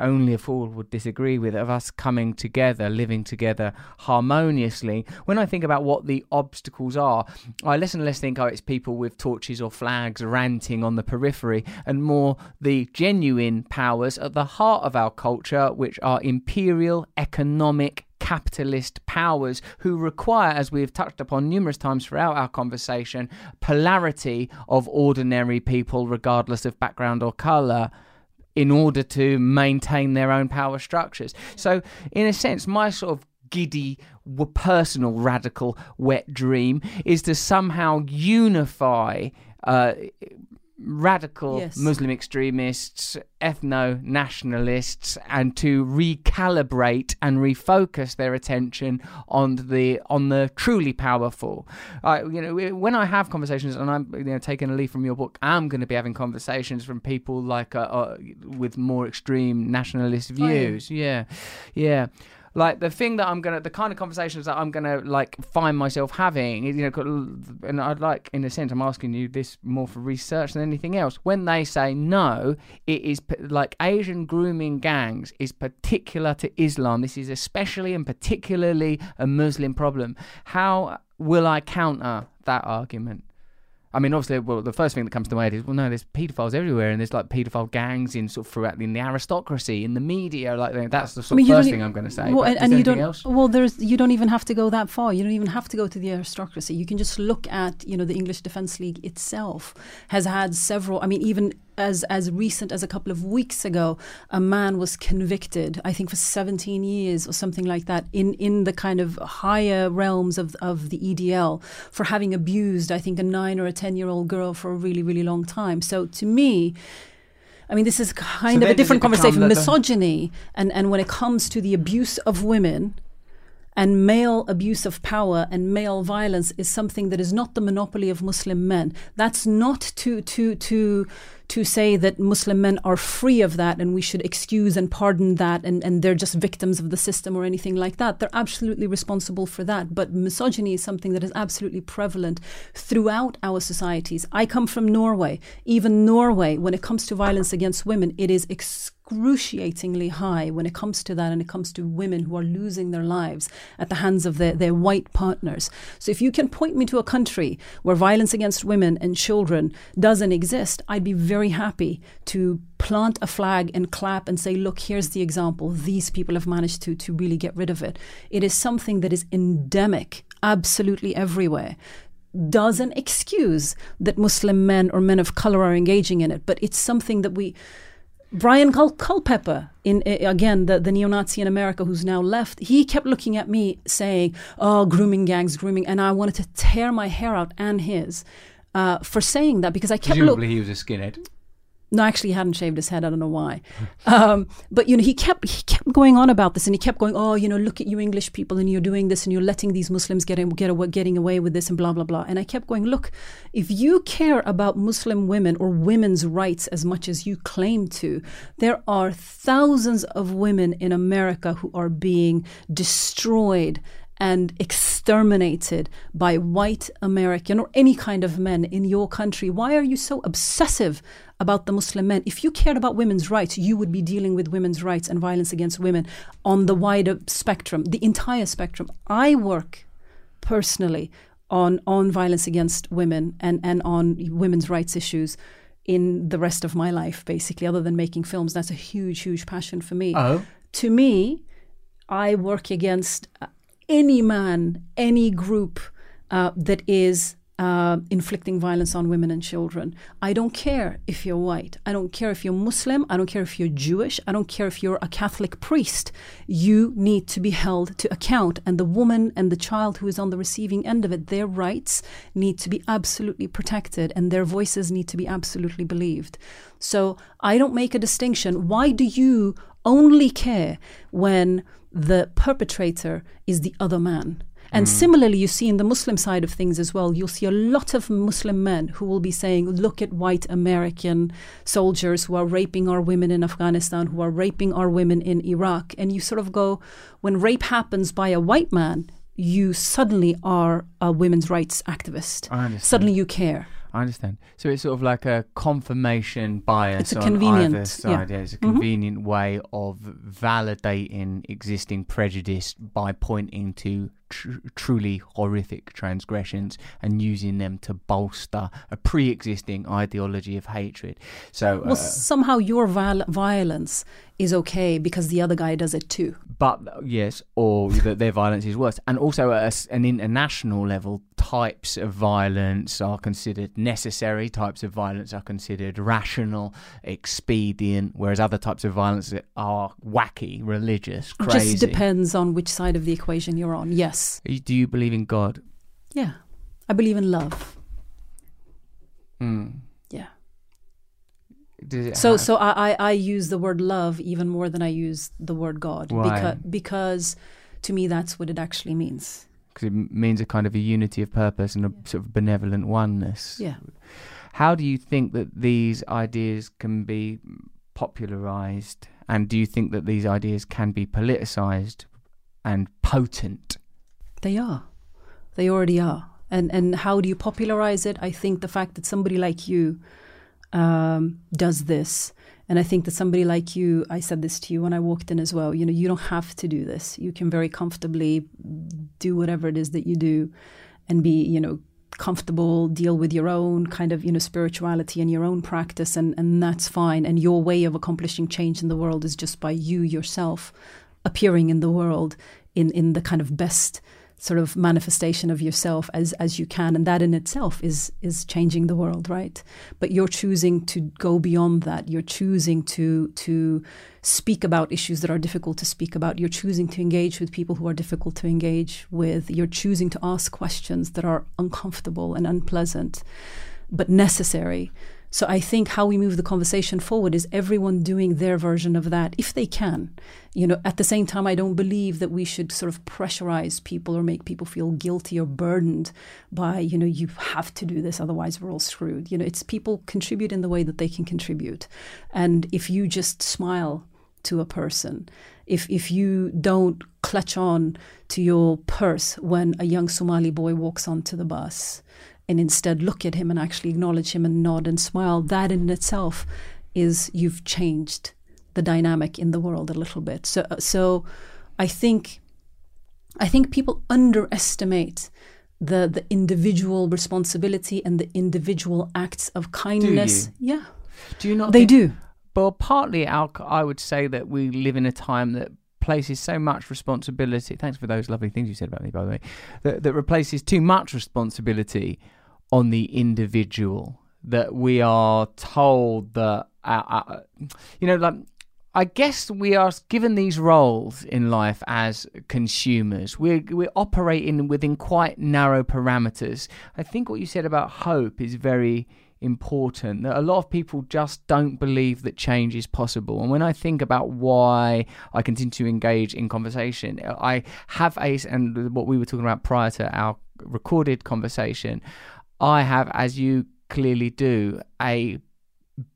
only a fool would disagree with, of us coming together, living together harmoniously, when I think about what the obstacles are, I less and less think, oh, it's people with torches or flags ranting on the periphery, and more the genuine powers at the heart of our culture, which are imperial, economic, capitalist powers who require, as we've touched upon numerous times throughout our conversation, polarity of ordinary people, regardless of background or colour, in order to maintain their own power structures. So, in a sense, my sort of giddy, personal, radical, wet dream is to somehow unify uh, radical yes. Muslim extremists, ethno-nationalists, and to recalibrate and refocus their attention on the on the truly powerful. Uh, you know, when I have conversations, and I'm you know taking a leaf from your book, I'm going to be having conversations from people like uh, uh, with more extreme nationalist views. Oh, yeah, yeah. yeah. Like the thing that I'm gonna, the kind of conversations that I'm gonna like find myself having, you know, and I'd like, in a sense, I'm asking you this more for research than anything else. When they say no, it is like Asian grooming gangs is particular to Islam. This is especially and particularly a Muslim problem. How will I counter that argument? I mean, obviously, well, the first thing that comes to mind is, well, no, there's paedophiles everywhere, and there's like paedophile gangs in sort of throughout in the aristocracy, in the media, like that's the sort I mean, of first thing I'm going to say. Well, and, and you don't. Else? Well, there's you don't even have to go that far. You don't even have to go to the aristocracy. You can just look at, you know, the English Defence League itself has had several. I mean, even as as recent as a couple of weeks ago, a man was convicted, I think, for seventeen years or something like that, in in the kind of higher realms of of the E D L for having abused, I think, a nine or a ten-year-old girl for a really, really long time. So to me, I mean, this is kind so of a different conversation. Misogyny and, and when it comes to the abuse of women and male abuse of power and male violence is something that is not the monopoly of Muslim men. That's not to to to to say that Muslim men are free of that and we should excuse and pardon that and, and they're just victims of the system or anything like that. They're absolutely responsible for that. But misogyny is something that is absolutely prevalent throughout our societies. I come from Norway. Even Norway, when it comes to violence against women, it is excruciatingly high when it comes to that, and it comes to women who are losing their lives at the hands of their, their white partners. So if you can point me to a country where violence against women and children doesn't exist, I'd be very very happy to plant a flag and clap and say, look, here's the example. These people have managed to, to really get rid of it. It is something that is endemic, absolutely everywhere. Doesn't excuse that Muslim men or men of color are engaging in it, but it's something that we... Brian Cul Culpepper, in, uh, again, the, the neo-Nazi in America who's now left, he kept looking at me saying, oh, grooming gangs, grooming, and I wanted to tear my hair out and his. Uh, for saying that, because I kept looking... Presumably he was a skinhead. No, actually he hadn't shaved his head, I don't know why. um, but, you know, he kept he kept going on about this, and he kept going, oh, you know, look at you English people, and you're doing this, and you're letting these Muslims get, in, get away, getting away with this, and blah, blah, blah. And I kept going, look, if you care about Muslim women or women's rights as much as you claim to, there are thousands of women in America who are being destroyed and exterminated by white American or any kind of men in your country? Why are you so obsessive about the Muslim men? If you cared about women's rights, you would be dealing with women's rights and violence against women on the wider spectrum, the entire spectrum. I work personally on, on violence against women and, and on women's rights issues in the rest of my life, basically, other than making films. That's a huge, huge passion for me. Oh. To me, I work against any man, any group uh, that is uh, inflicting violence on women and children. I don't care if you're white. I don't care if you're Muslim. I don't care if you're Jewish. I don't care if you're a Catholic priest. You need to be held to account. And the woman and the child who is on the receiving end of it, their rights need to be absolutely protected and their voices need to be absolutely believed. So I don't make a distinction. Why do you only care when the perpetrator is the other man? And mm. similarly, you see in the Muslim side of things as well, you'll see a lot of Muslim men who will be saying, look at white American soldiers who are raping our women in Afghanistan, who are raping our women in Iraq. And you sort of go, when rape happens by a white man, you suddenly are a women's rights activist. I understand. Suddenly you care. I understand. So it's sort of like a confirmation bias. It's a convenient, on either side. Yeah. Yeah, it's a convenient mm-hmm. way of validating existing prejudice by pointing to tr- truly horrific transgressions and using them to bolster a pre-existing ideology of hatred. So, well, uh, somehow your viol- violence is okay because the other guy does it too. But yes, or that their violence is worse. And also at a, an international level, types of violence are considered necessary, types of violence are considered rational, expedient, whereas other types of violence are wacky, religious, crazy. Just depends on which side of the equation you're on, yes. Do you believe in God? Yeah, I believe in love. Mm. Yeah. Does it so have... so I, I use the word love even more than I use the word God. Why? Because, because to me that's what it actually means. It means a kind of a unity of purpose and a sort of benevolent oneness. Yeah. How do you think that these ideas can be popularized? And do you think that these ideas can be politicized and potent? They are. They already are. And and how do you popularize it? I think the fact that somebody like you um, does this. And I think that somebody like you, I said this to you when I walked in as well, you know, you don't have to do this. You can very comfortably do whatever it is that you do and be, you know, comfortable, deal with your own kind of, you know, spirituality and your own practice. And, and that's fine. And your way of accomplishing change in the world is just by you yourself appearing in the world in, in the kind of best sort of manifestation of yourself as as you can, and that in itself is is changing the world, right? But you're choosing to go beyond that. You're choosing to to speak about issues that are difficult to speak about. You're choosing to engage with people who are difficult to engage with. You're choosing to ask questions that are uncomfortable and unpleasant, but necessary. So I think how we move the conversation forward is everyone doing their version of that, if they can. You know, at the same time, I don't believe that we should sort of pressurize people or make people feel guilty or burdened by, you know, you have to do this, otherwise we're all screwed. You know, it's people contribute in the way that they can contribute. And if you just smile to a person, if if you don't clutch on to your purse when a young Somali boy walks onto the bus, and instead look at him and actually acknowledge him and nod and smile, that in itself is you've changed the dynamic in the world a little bit. So so I think I think people underestimate the the individual responsibility and the individual acts of kindness. Do you? Yeah. Do you not They think, do. Well, partly our, I would say that we live in a time that replaces so much responsibility. Thanks for those lovely things you said about me, by the way. That, that replaces too much responsibility on the individual. That we are told that, uh, uh, you know, like, I guess we are given these roles in life as consumers. We're, we're operating within quite narrow parameters. I think what you said about hope is very important, that a lot of people just don't believe that change is possible. And when I think about why I continue to engage in conversation, I have a, and what we were talking about prior to our recorded conversation, I have, as you clearly do, a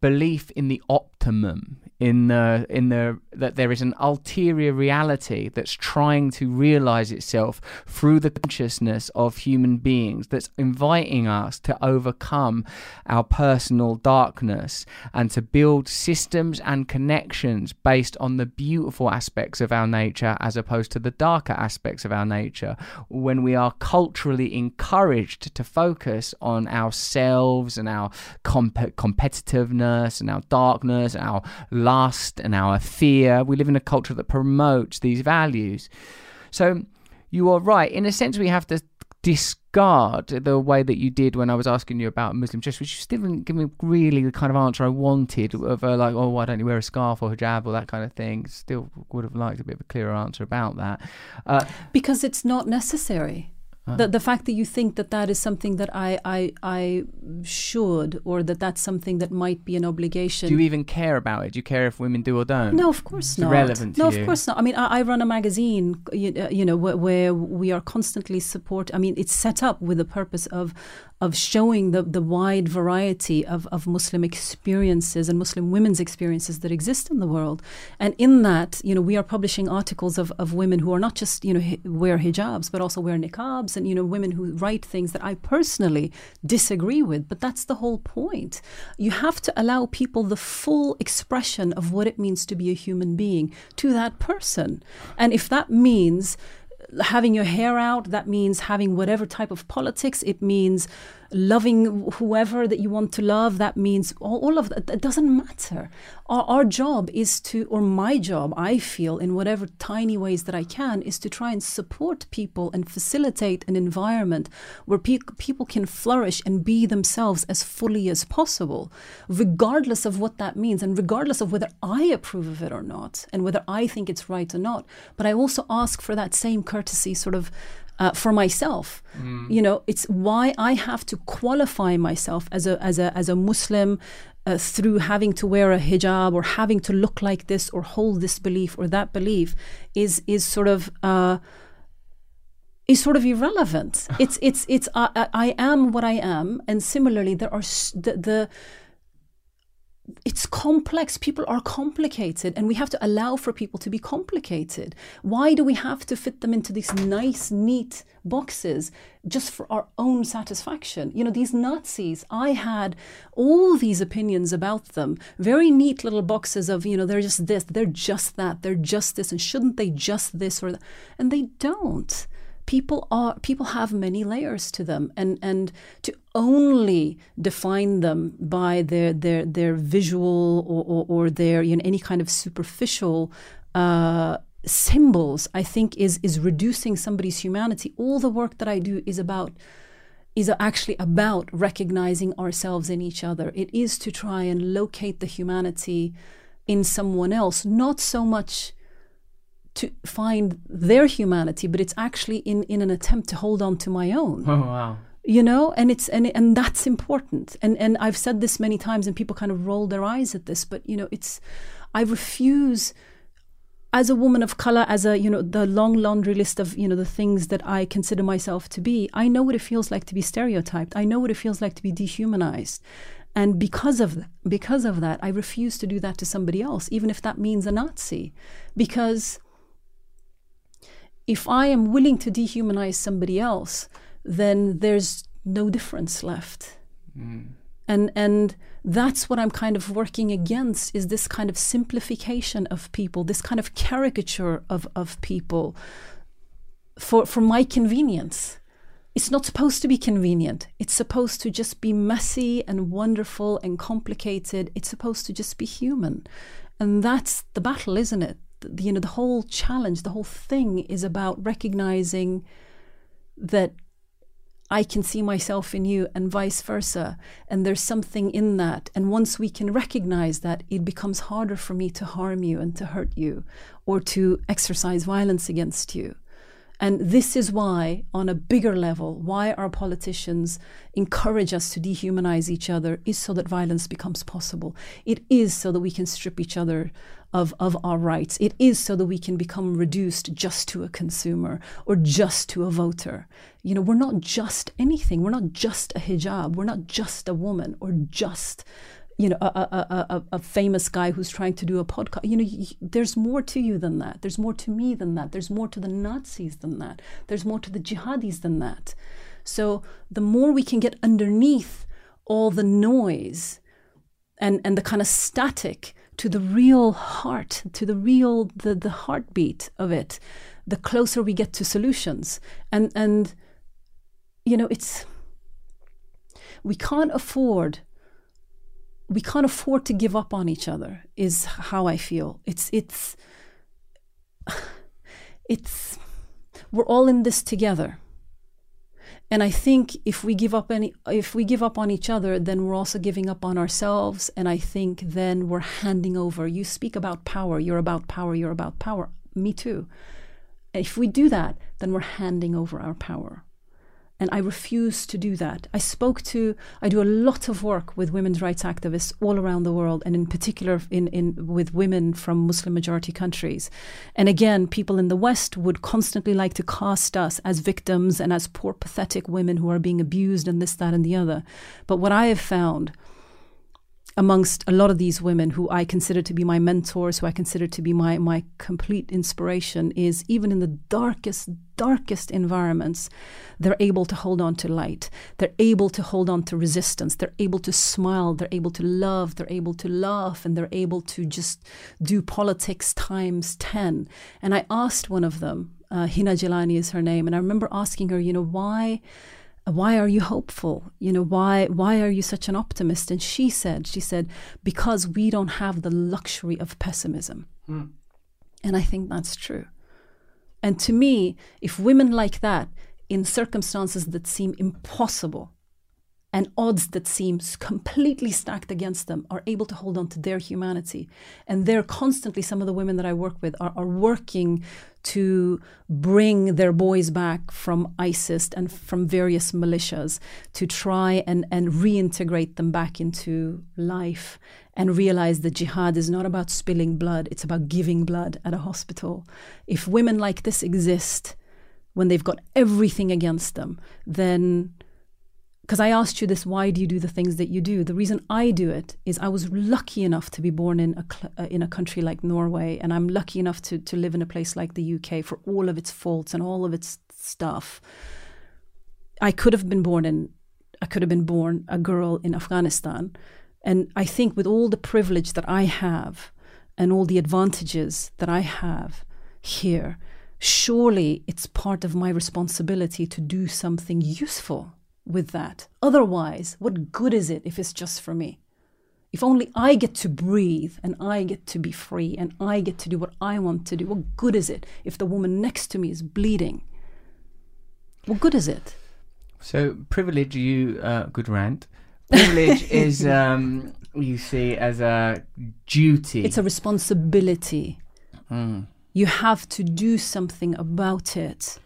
belief in the optimum, in the in the that there is an ulterior reality that's trying to realize itself through the consciousness of human beings, that's inviting us to overcome our personal darkness and to build systems and connections based on the beautiful aspects of our nature as opposed to the darker aspects of our nature. When we are culturally encouraged to focus on ourselves and our comp- competitiveness and our darkness, and our lust and our fear, we live in a culture that promotes these values. So you are right. In a sense, we have to discard the way that you did when I was asking you about Muslim dress, which you still didn't give me really the kind of answer I wanted of uh, like, oh, why don't you wear a scarf or hijab or that kind of thing? Still would have liked a bit of a clearer answer about that. Uh, because it's not necessary. Uh, the, the fact that you think that that is something that I, I I should, or that that's something that might be an obligation. Do you even care about it? Do you care if women do or don't? No, of course it's not. It's irrelevant to you. No, of course not. I mean, I, I run a magazine, you, uh, you know, where, where we are constantly support. I mean, it's set up with the purpose of of showing the, the wide variety of, of Muslim experiences and Muslim women's experiences that exist in the world. And in that, you know, we are publishing articles of, of women who are not just, you know, hi- wear hijabs, but also wear niqabs, and, you know, women who write things that I personally disagree with. But that's the whole point. You have to allow people the full expression of what it means to be a human being to that person. And if that means having your hair out, that means having whatever type of politics, it means loving whoever that you want to love, that means all, all of that. It doesn't matter. Our, our job is to, or my job, I feel, in whatever tiny ways that I can, is to try and support people and facilitate an environment where pe- people can flourish and be themselves as fully as possible, regardless of what that means and regardless of whether I approve of it or not and whether I think it's right or not. But I also ask for that same courtesy sort of Uh, for myself, mm. you know, it's why I have to qualify myself as a as a as a Muslim uh, through having to wear a hijab or having to look like this or hold this belief or that belief is is sort of uh, is sort of irrelevant. It's it's it's uh, I am what I am, and similarly, there are the. the It's complex. People are complicated, and we have to allow for people to be complicated. Why do we have to fit them into these nice, neat boxes just for our own satisfaction? You know, these Nazis, I had all these opinions about them, very neat little boxes of, you know, they're just this, they're just that, they're just this, and shouldn't they just this or that? And they don't. People are people have many layers to them, and, and to only define them by their their their visual or, or, or their, you know, any kind of superficial uh, symbols, I think is is reducing somebody's humanity. All the work that I do is about is actually about recognizing ourselves in each other. It is to try and locate the humanity in someone else, not so much to find their humanity, but it's actually in, in an attempt to hold on to my own. Oh, wow. You know, and it's and and that's important. And and I've said this many times, and people kind of roll their eyes at this, but, you know, it's, I refuse, as a woman of color, as a, you know, the long laundry list of, you know, the things that I consider myself to be, I know what it feels like to be stereotyped. I know what it feels like to be dehumanized. And because of th- because of that, I refuse to do that to somebody else, even if that means a Nazi. Because if I am willing to dehumanize somebody else, then there's no difference left. Mm. And and that's what I'm kind of working against, is this kind of simplification of people, this kind of caricature of, of people for, for my convenience. It's not supposed to be convenient. It's supposed to just be messy and wonderful and complicated. It's supposed to just be human. And that's the battle, isn't it? You know, the whole challenge, the whole thing is about recognizing that I can see myself in you and vice versa. And there's something in that. And once we can recognize that, it becomes harder for me to harm you and to hurt you or to exercise violence against you. And this is why, on a bigger level, why our politicians encourage us to dehumanize each other is so that violence becomes possible. It is so that we can strip each other of, of our rights. It is so that we can become reduced just to a consumer or just to a voter. You know, we're not just anything. We're not just a hijab. We're not just a woman or just you know, a, a, a, a famous guy who's trying to do a podcast. You know, you, there's more to you than that. There's more to me than that. There's more to the Nazis than that. There's more to the jihadis than that. So the more we can get underneath all the noise and, and the kind of static to the real heart, to the real, the, the heartbeat of it, the closer we get to solutions. And, and you know, it's, we can't afford... We can't afford to give up on each other is how I feel. It's, it's, it's, we're all in this together. And I think if we give up any, if we give up on each other, then we're also giving up on ourselves. And I think then we're handing over. You speak about power, you're about power, you're about power. Me too. If we do that, then we're handing over our power. And I refuse to do that. I spoke to, I do a lot of work with women's rights activists all around the world, and in particular in, in with women from Muslim majority countries. And again, people in the West would constantly like to cast us as victims and as poor, pathetic women who are being abused and this, that, and the other. But what I have found amongst a lot of these women who I consider to be my mentors, who I consider to be my, my complete inspiration, is even in the darkest, darkest environments, they're able to hold on to light. They're able to hold on to resistance. They're able to smile. They're able to love. They're able to laugh. And they're able to just do politics times ten. And I asked one of them, uh, Hina Jilani is her name, and I remember asking her, you know, why... Why are you hopeful? You know, why why are you such an optimist? And she said, she said, because we don't have the luxury of pessimism. Mm. And I think that's true. And to me, if women like that, in circumstances that seem impossible and odds that seem completely stacked against them, are able to hold on to their humanity. And they're constantly, some of the women that I work with are, are working to bring their boys back from ISIS and from various militias, to try and, and reintegrate them back into life, and realize that jihad is not about spilling blood, it's about giving blood at a hospital. If women like this exist, when they've got everything against them, then... Because I asked you this, why do you do the things that you do? The reason I do it is I was lucky enough to be born in a, uh, in a country like Norway, and I'm lucky enough to, to live in a place like the U K for all of its faults and all of its stuff. I could have been born in, I could have been born a girl in Afghanistan. And I think with all the privilege that I have and all the advantages that I have here, surely it's part of my responsibility to do something useful with that. Otherwise, what good is it if it's just for me? If only I get to breathe and I get to be free and I get to do what I want to do, what good is it if the woman next to me is bleeding? What good is it? So privilege, you, uh, good rant, privilege is, um, you see, as a duty. It's a responsibility. Mm. You have to do something about it.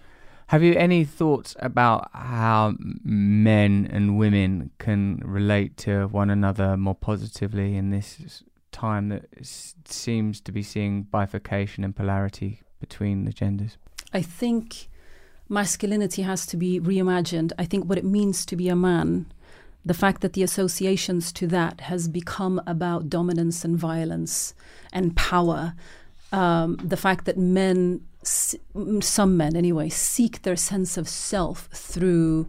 Have you any thoughts about how men and women can relate to one another more positively in this time that seems to be seeing bifurcation and polarity between the genders? I think masculinity has to be reimagined. I think what it means to be a man, the fact that the associations to that has become about dominance and violence and power, um, the fact that men... some men anyway, seek their sense of self through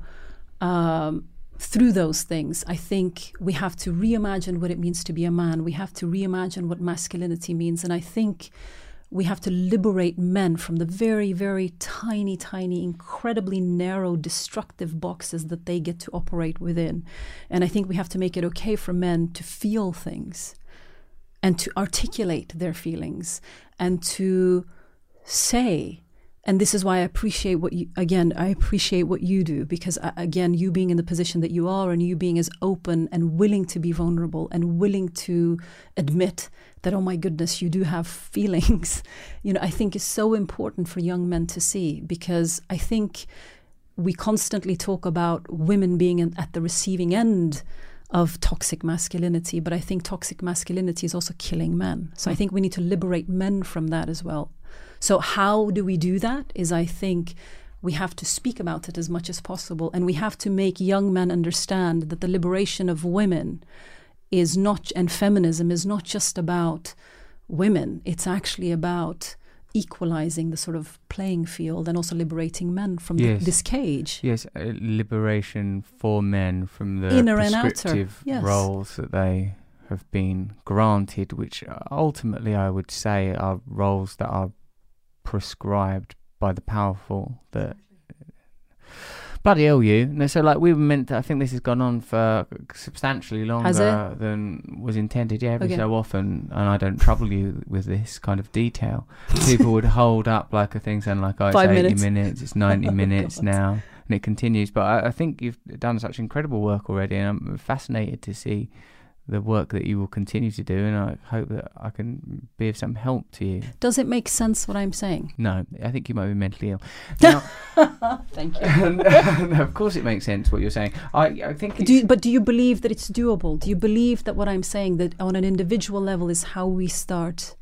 um, through those things. I think we have to reimagine what it means to be a man. We have to reimagine what masculinity means. And I think we have to liberate men from the very, very tiny, tiny, incredibly narrow, destructive boxes that they get to operate within. And I think we have to make it okay for men to feel things and to articulate their feelings and to... say, and this is why I appreciate what you, again, I appreciate what you do, because uh, again, you being in the position that you are and you being as open and willing to be vulnerable and willing to admit that, oh my goodness, you do have feelings, you know, I think is so important for young men to see, because I think we constantly talk about women being in, at the receiving end of toxic masculinity, but I think toxic masculinity is also killing men. So I think we need to liberate men from that as well. So how do we do that is, I think we have to speak about it as much as possible, and we have to make young men understand that the liberation of women is not, and feminism is not just about women. It's actually about equalizing the sort of playing field and also liberating men from yes. the, this cage. Yes, uh, liberation for men from the inner prescriptive and outer. Yes. roles that they have been granted, which ultimately I would say are roles that are prescribed by the powerful. That bloody hell, you. No, so like we were meant to, I think this has gone on for substantially longer than was intended. Yeah, every okay. so often, and I don't trouble you with this kind of detail. People would hold up like a thing saying like, oh, it's Five eighty minutes. minutes, it's ninety oh, minutes God. now, and it continues. But I, I think you've done such incredible work already, and I'm fascinated to see the work that you will continue to do, and I hope that I can be of some help to you. Does it make sense what I'm saying? No, I think you might be mentally ill. Now, thank you. And, and of course it makes sense what you're saying. I, I think. Do you, but do you believe that it's doable? Do you believe that what I'm saying, that on an individual level, is how we start?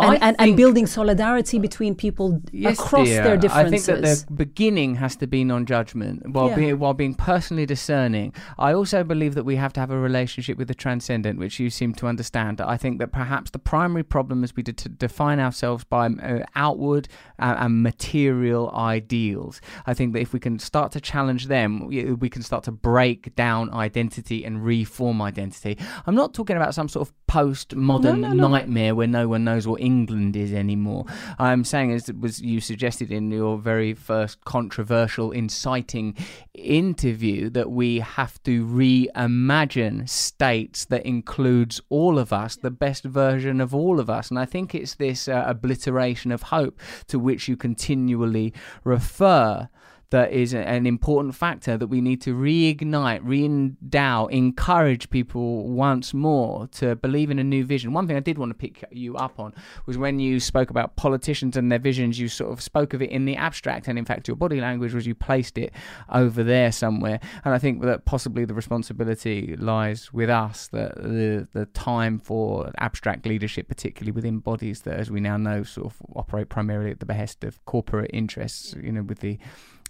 And, and, and building solidarity between people yes, across dear. their differences. I think that the beginning has to be non-judgment while, yeah. be, while being personally discerning. I also believe that we have to have a relationship with the transcendent, which you seem to understand. I think that perhaps the primary problem is we de to define ourselves by uh, outward uh, and material ideals. I think that if we can start to challenge them, we, we can start to break down identity and reform identity. I'm not talking about some sort of post-modern no, no, no. nightmare where no one knows what England is anymore. I'm saying, as it was you suggested in your very first controversial, inciting interview, that we have to reimagine states that includes all of us, the best version of all of us. And I think it's this uh, obliteration of hope to which you continually refer that is an important factor that we need to reignite, re-endow, encourage people once more to believe in a new vision. One thing I did want to pick you up on was when you spoke about politicians and their visions, you sort of spoke of it in the abstract, and in fact your body language was you placed it over there somewhere. And I think that possibly the responsibility lies with us, that the, the time for abstract leadership, particularly within bodies that, as we now know, sort of operate primarily at the behest of corporate interests, you know, with the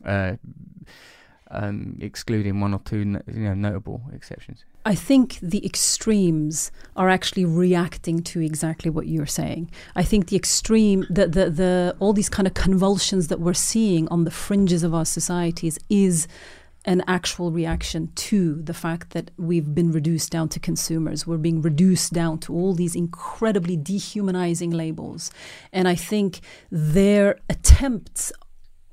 Uh, um, excluding one or two no, you know, notable exceptions. I think the extremes are actually reacting to exactly what you're saying. I think the extreme, the, the, the, all these kind of convulsions that we're seeing on the fringes of our societies is an actual reaction to the fact that we've been reduced down to consumers. We're being reduced down to all these incredibly dehumanizing labels. And I think their attempts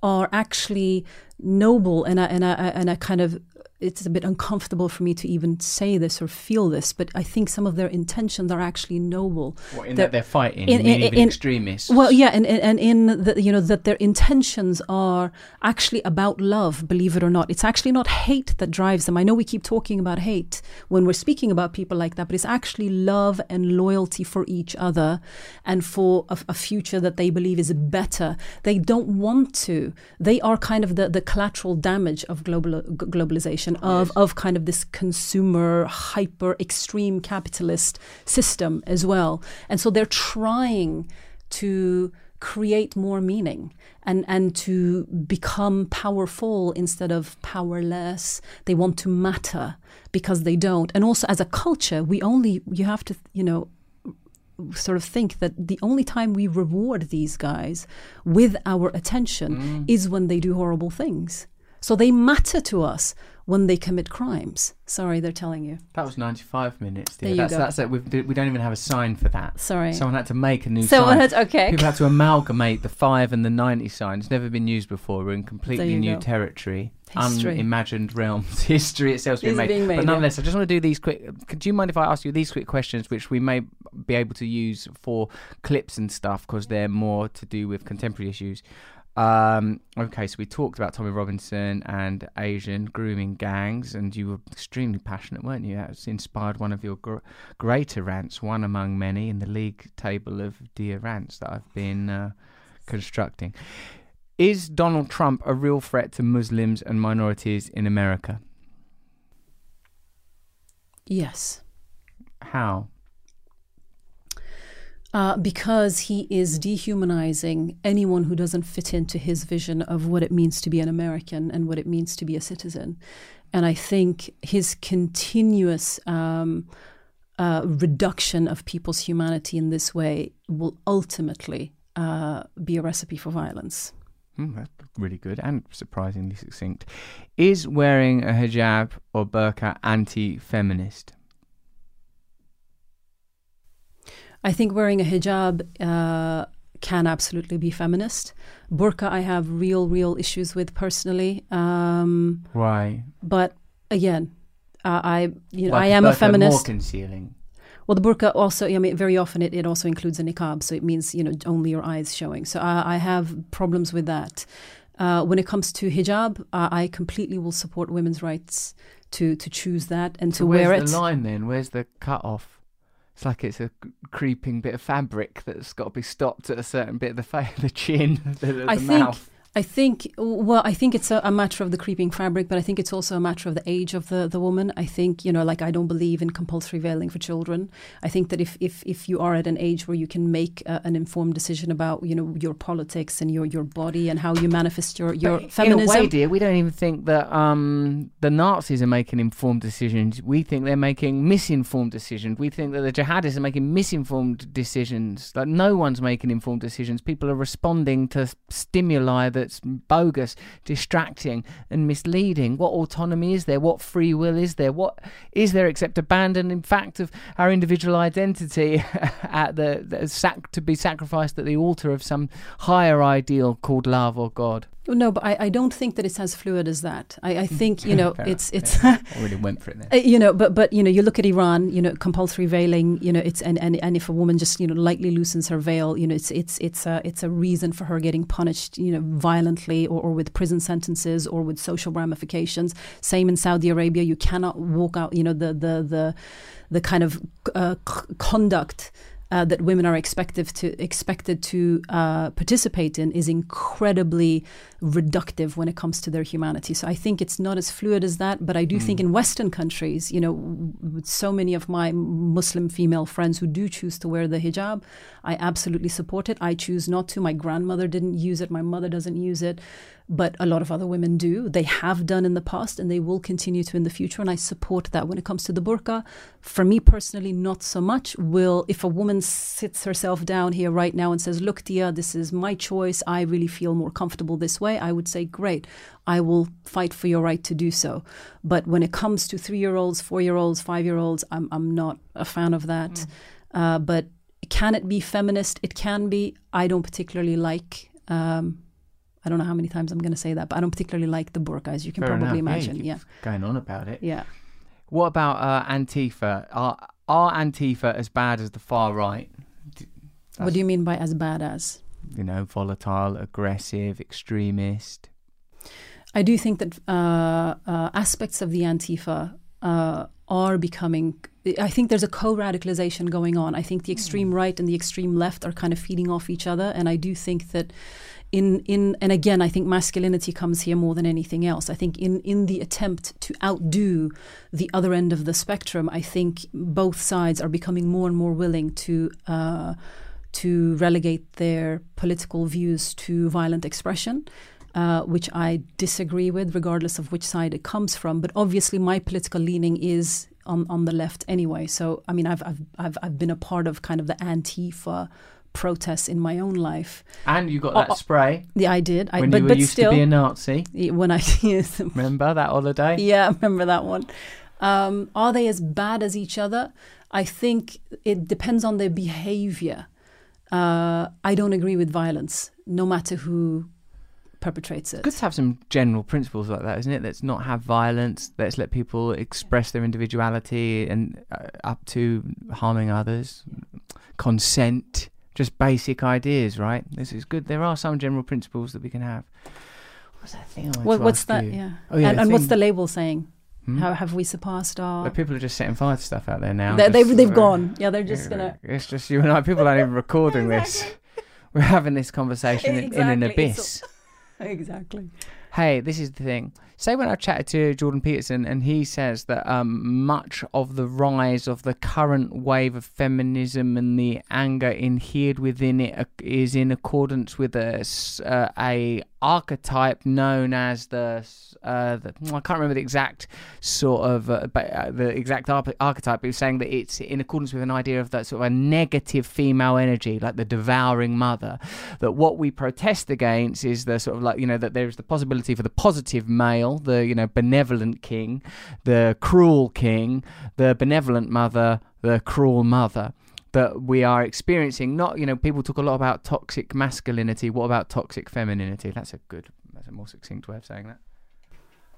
are actually noble, and I, and I, and I kind of, it's a bit uncomfortable for me to even say this or feel this, but I think some of their intentions are actually noble. Well, in they're, that they're fighting, in, in, in, in, extremists. Well, yeah, and, and, and in the, you know, that their intentions are actually about love, believe it or not. It's actually not hate that drives them. I know we keep talking about hate when we're speaking about people like that, but it's actually love and loyalty for each other and for a, a future that they believe is better. They don't want to. They are kind of the, the collateral damage of global, globalization, of, of kind of this consumer, hyper, extreme capitalist system as well. And so they're trying to create more meaning and, and to become powerful instead of powerless. They want to matter because they don't. And also as a culture, we only, you have to, you know, sort of think that the only time we reward these guys with our attention mm. is when they do horrible things. So they matter to us when they commit crimes. Sorry, they're telling you. That was ninety-five minutes, dear. There you that's, go. That's it. We've, we don't even have a sign for that. Sorry. Someone had to make a new Someone sign. Had, okay. People had to amalgamate the five and the ninety sign. It's never been used before. We're in completely new go. territory. History. Unimagined realms. History itself is being made. being made. But nonetheless, yeah. I just want to do these quick... Could you mind if I ask you these quick questions, which we may be able to use for clips and stuff, because they're more to do with contemporary issues. Um, okay, so we talked about Tommy Robinson and Asian grooming gangs, and you were extremely passionate, weren't you? That inspired one of your gr greater rants, one among many in the league table of dear rants that I've been uh, constructing. Is Donald Trump a real threat to Muslims and minorities in America? Yes. How? Uh, because he is dehumanizing anyone who doesn't fit into his vision of what it means to be an American and what it means to be a citizen. And I think his continuous um, uh, reduction of people's humanity in this way will ultimately uh, be a recipe for violence. Mm, that's really good and surprisingly succinct. Is wearing a hijab or burqa anti-feminist? I think wearing a hijab uh, can absolutely be feminist. Burqa, I have real, real issues with personally. Um, Why? But again, uh, I you know like I am a feminist. More concealing. Well, the burqa also, I mean, very often it, it also includes a niqab. So it means, you know, only your eyes showing. So I, I have problems with that. Uh, when it comes to hijab, uh, I completely will support women's rights to, to choose that and so to wear it. Where's the line then? Where's the cut-off? It's like it's a creeping bit of fabric that's got to be stopped at a certain bit of the, fa- the chin, the, the I mouth. Think, I think, well, I think it's a, a matter of the creeping fabric, but I think it's also a matter of the age of the, the woman. I think, you know, like I don't believe in compulsory veiling for children. I think that if if, if you are at an age where you can make uh, an informed decision about, you know, your politics and your, your body and how you manifest your, your feminism. In a way, dear, we don't even think that um, the Nazis are making informed decisions. We think they're making misinformed decisions. We think that the jihadists are making misinformed decisions. Like no one's making informed decisions. People are responding to stimuli that It's bogus, distracting and misleading. What autonomy is there? What free will is there? What is there except abandon, in fact, of our individual identity at the, the sac- to be sacrificed at the altar of some higher ideal called love or God? No, but I, I don't think that it's as fluid as that. I, I think, you know, it's... it's yeah. I really went for it then. You know, but, but, you know, you look at Iran, you know, compulsory veiling, you know, it's and, and, and if a woman just, you know, lightly loosens her veil, you know, it's it's it's a, it's a reason for her getting punished, you know, violently or, or with prison sentences or with social ramifications. Same in Saudi Arabia, you cannot walk out, you know, the, the, the, the kind of uh, c- conduct Uh, that women are expected to expected to uh, participate in is incredibly reductive when it comes to their humanity. So I think it's not as fluid as that, but I do mm. think in Western countries, you know, with so many of my Muslim female friends who do choose to wear the hijab, I absolutely support it. I choose not to. My grandmother didn't use it. My mother doesn't use it. But a lot of other women do. They have done in the past and they will continue to in the future. And I support that. When it comes to the burqa, for me personally, not so much. Will, if a woman sits herself down here right now and says, look, Deeyah, this is my choice. I really feel more comfortable this way. I would say, great, I will fight for your right to do so. But when it comes to three-year-olds, four-year-olds, five-year-olds, I'm, I'm not a fan of that. Mm. Uh, but can it be feminist? It can be. I don't particularly like... Um, I don't know how many times I'm going to say that, but I don't particularly like the burqa, as you can Fair probably enough. imagine. Yeah, yeah, going on about it. Yeah. What about uh, Antifa? Are, are Antifa as bad as the far right? That's, what do you mean by as bad as? You know, volatile, aggressive, extremist. I do think that uh, uh, aspects of the Antifa uh, are becoming... I think there's a co-radicalization going on. I think the extreme right and the extreme left are kind of feeding off each other. And I do think that in, in and again, I think masculinity comes here more than anything else. I think in, in the attempt to outdo the other end of the spectrum, I think both sides are becoming more and more willing to uh, to relegate their political views to violent expression. Uh, which I disagree with, regardless of which side it comes from. But obviously, my political leaning is on, on the left anyway. So, I mean, I've I've I've I've been a part of kind of the Antifa protests in my own life. And you got that oh, spray. Yeah, I did. I, when but, you were but used still, to be a Nazi. When I remember that holiday. Yeah, I remember that one. Um, are they as bad as each other? I think it depends on their behavior. Uh, I don't agree with violence, no matter who perpetrates it. It's good to have some general principles like that, isn't it? Let's not have violence. Let's let people express their individuality and uh, up to harming others. Consent, just basic ideas, right? This is good. There are some general principles that we can have. What's that thing? I what, what's that? You? Yeah. Oh, yeah. And, and what's the label saying? Hmm? How have we surpassed our... But people are just setting fire to stuff out there now. They, they've they've gone. Yeah, they're just gonna. It's just you and I. People aren't even recording exactly. this. We're having this conversation exactly. in, in an abyss. Exactly. hey, this is the thing. Say when I chatted to Jordan Peterson and he says that um, much of the rise of the current wave of feminism and the anger inhered within it is in accordance with a, uh, a archetype known as the, uh, the... I can't remember the exact sort of... Uh, but, uh, the exact ar- archetype, but he was saying that it's in accordance with an idea of that sort of a negative female energy, like the devouring mother, that what we protest against is the sort of like, you know, that there's the possibility for the positive male, the, you know, benevolent king, the cruel king, the benevolent mother, the cruel mother, that we are experiencing. Not, you know, people talk a lot about toxic masculinity. What about toxic femininity? That's a good, that's a more succinct way of saying that.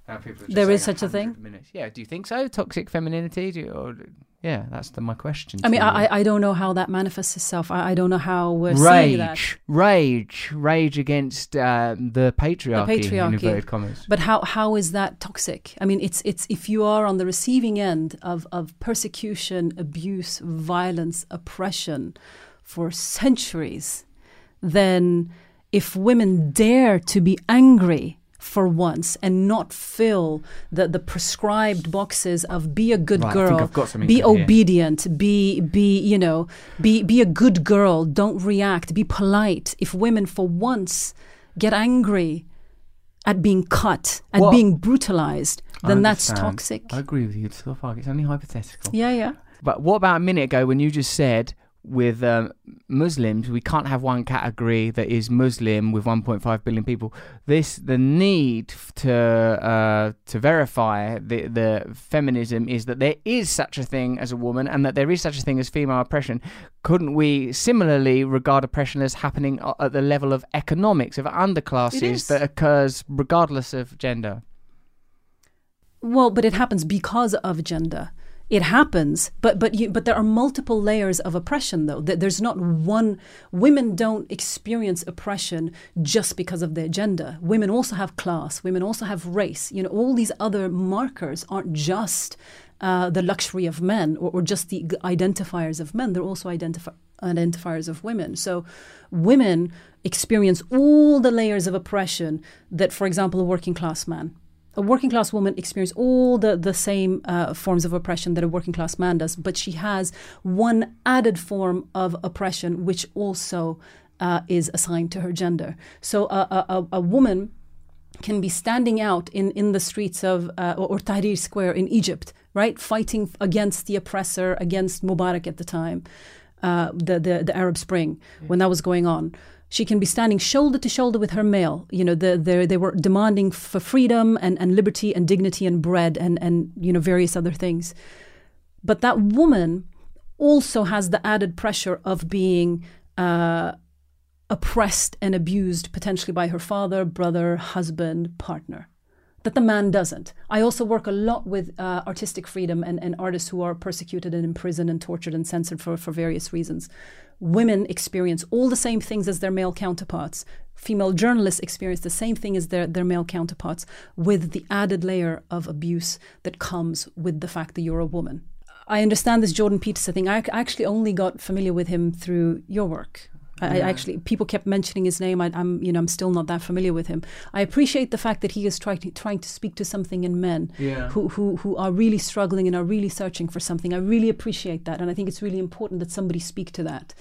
Now people are just there is such a thing. Minutes. Yeah, do you think so? Toxic femininity? Do you, or, yeah, that's the, my question. I mean, I, I don't know how that manifests itself. I, I don't know how we're rage, seeing that. Rage, rage against uh, the patriarchy. The patriarchy. Inverted commas. But how how is that toxic? I mean, it's it's if you are on the receiving end of of persecution, abuse, violence, oppression for centuries, then if women dare to be angry for once and not fill the, the prescribed boxes of be a good right, girl, be obedient, here. be be you know, be be a good girl, don't react, be polite. If women for once get angry at being cut, at well, being brutalized, then that's toxic. I agree with you so far. It's only hypothetical. Yeah, yeah. But what about a minute ago when you just said with um, Muslims, we can't have one category that is Muslim with one point five billion people. This, the need to uh, to verify the the feminism is that there is such a thing as a woman and that there is such a thing as female oppression. Couldn't we similarly regard oppression as happening at the level of economics, of underclasses that occurs regardless of gender? Well, but it happens because of gender. It happens, but but you, but there are multiple layers of oppression, though. There's not one. Women don't experience oppression just because of their gender. Women also have class. Women also have race. You know, all these other markers aren't just uh, the luxury of men or, or just the identifiers of men. They're also identifi- identifiers of women. So women experience all the layers of oppression that, for example, a working class man. A working class woman experiences all the, the same uh, forms of oppression that a working class man does, but she has one added form of oppression which also uh, is assigned to her gender. So a, a, a woman can be standing out in, in the streets of uh, Ur-Tahir Square in Egypt, right, fighting against the oppressor, against Mubarak at the time, uh, the, the, the Arab Spring, yeah. when that was going on. She can be standing shoulder to shoulder with her male. You know, the, the, they were demanding for freedom and, and liberty and dignity and bread and, and, you know, various other things. But that woman also has the added pressure of being uh, oppressed and abused potentially by her father, brother, husband, partner, that the man doesn't. I also work a lot with uh, artistic freedom and, and artists who are persecuted and imprisoned and tortured and censored for, for various reasons. Women experience all the same things as their male counterparts. Female journalists experience the same thing as their, their male counterparts, with the added layer of abuse that comes with the fact that you're a woman. I understand this Jordan Peterson thing. I actually only got familiar with him through your work. I, I actually, people kept mentioning his name. I, I'm, you know, I'm still not that familiar with him. I appreciate the fact that he is trying to, trying to speak to something in men yeah. who, who, who are really struggling and are really searching for something. I really appreciate that, and I think it's really important that somebody speak to that.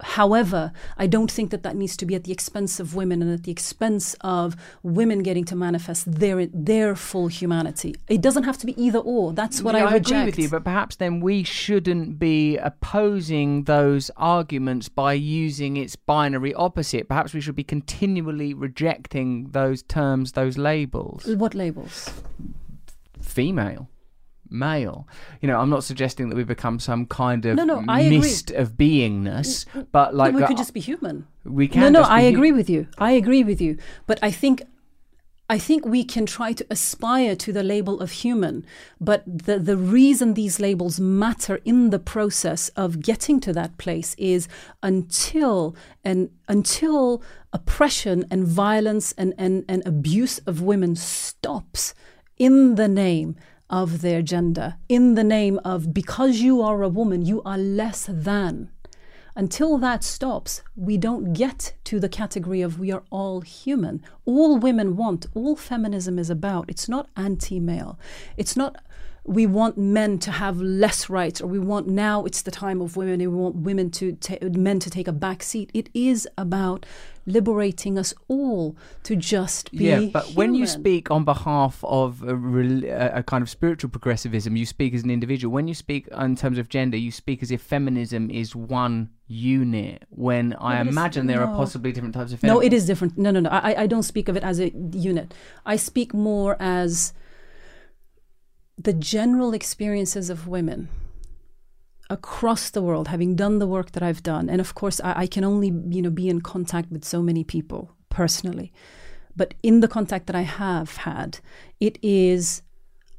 However, I don't think that that needs to be at the expense of women and at the expense of women getting to manifest their their full humanity. It doesn't have to be either or. That's what yeah, I reject. I agree with you, but perhaps then we shouldn't be opposing those arguments by using its binary opposite. Perhaps we should be continually rejecting those terms, those labels. What labels? Female. Male. You know, I'm not suggesting that we become some kind of no, no, mist agree. of beingness, but like... No, we could just be human. We can No, no, I agree hum- with you. I agree with you. But I think I think we can try to aspire to the label of human, but the, the reason these labels matter in the process of getting to that place is until and until oppression and violence and, and, and abuse of women stops in the name of their gender, in the name of because you are a woman, you are less than. Until that stops, we don't get to the category of we are all human. All women want, all feminism is about, it's not anti-male. It's not we want men to have less rights, or we want now it's the time of women and we want women to men to take a back seat. It is about liberating us all to just be Yeah, but human. When you speak on behalf of a, a kind of spiritual progressivism, you speak as an individual. When you speak in terms of gender, you speak as if feminism is one unit, when no, I imagine there no. are possibly different types of feminism. No, it is different. No, no, no. I, I don't speak of it as a unit. I speak more as the general experiences of women across the world, having done the work that I've done. And of course, I, I can only, you know, be in contact with so many people personally. But in the contact that I have had, it is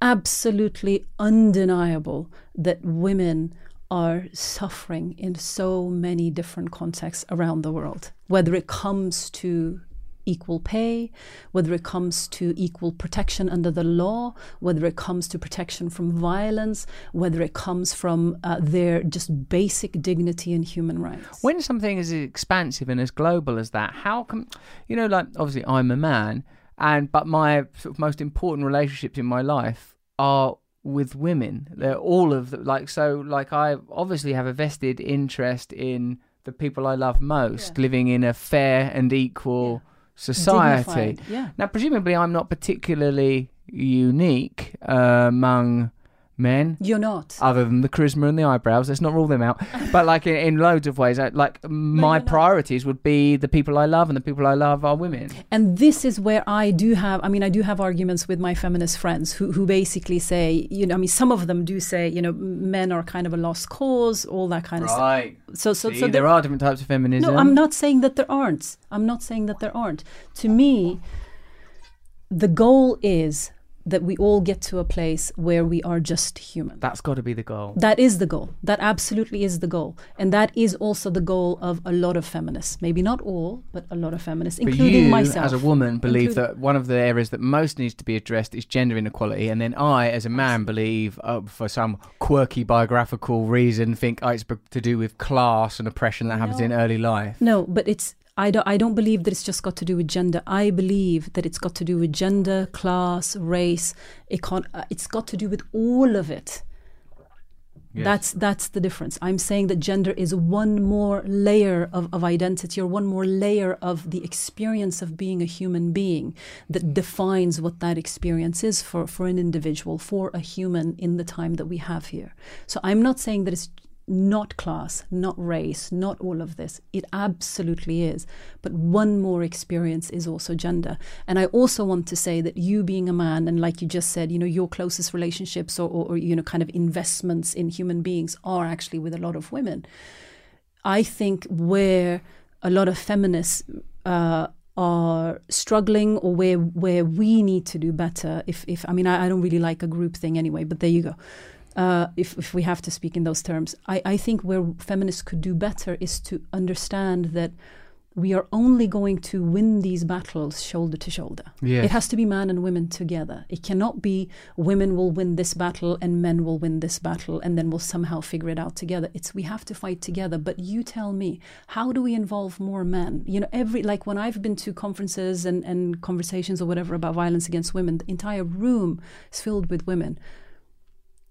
absolutely undeniable that women are suffering in so many different contexts around the world, whether it comes to equal pay, whether it comes to equal protection under the law, whether it comes to protection from violence, whether it comes from uh, their just basic dignity and human rights. When something is as expansive and as global as that, how come, you know, like obviously I'm a man, and but my sort of most important relationships in my life are with women. They're all of the, like, so like I obviously have a vested interest in the people I love most, yeah. living in a fair and equal yeah. society. Yeah. Now, presumably, I'm not particularly unique uh, among men. You're not. Other than the charisma and the eyebrows, let's not rule them out. But like in, in loads of ways, I, like my priorities would be the people I love, and the people I love are women. And this is where I do have, I mean, I do have arguments with my feminist friends who, who basically say, you know, I mean, some of them do say, you know, men are kind of a lost cause, all that kind of stuff. Right. So, so, See, so there are different types of feminism. No, I'm not saying that there aren't. I'm not saying that there aren't. To me, the goal is that we all get to a place where we are just human. That's got to be the goal. That is the goal. That absolutely is the goal. And that is also the goal of a lot of feminists. Maybe not all, but a lot of feminists, but including you, myself. As a woman, believe that one of the areas that most needs to be addressed is gender inequality. And then I, as a man, believe uh, for some quirky biographical reason, think oh, it's to do with class and oppression that no. happens in early life. No, but it's I don't, I don't believe that it's just got to do with gender. I believe that it's got to do with gender, class, race. It can't, uh, it's got to do with all of it. Yes. That's that's the difference. I'm saying that gender is one more layer of, of identity, or one more layer of the experience of being a human being that defines what that experience is for, for an individual, for a human in the time that we have here. So I'm not saying that it's not class, not race, not all of this. It absolutely is. But one more experience is also gender. And I also want to say that you being a man, and like you just said, you know, your closest relationships or, or, or you know, kind of investments in human beings are actually with a lot of women. I think where a lot of feminists uh, are struggling, or where where we need to do better, if, if I mean, I, I don't really like a group thing anyway, but there you go. Uh, if, if we have to speak in those terms, I, I think where feminists could do better is to understand that we are only going to win these battles shoulder to shoulder. Yes. It has to be man and women together. It cannot be women will win this battle and men will win this battle and then we'll somehow figure it out together. It's we have to fight together. But you tell me, how do we involve more men? You know, every like when I've been to conferences and, and conversations or whatever about violence against women, the entire room is filled with women.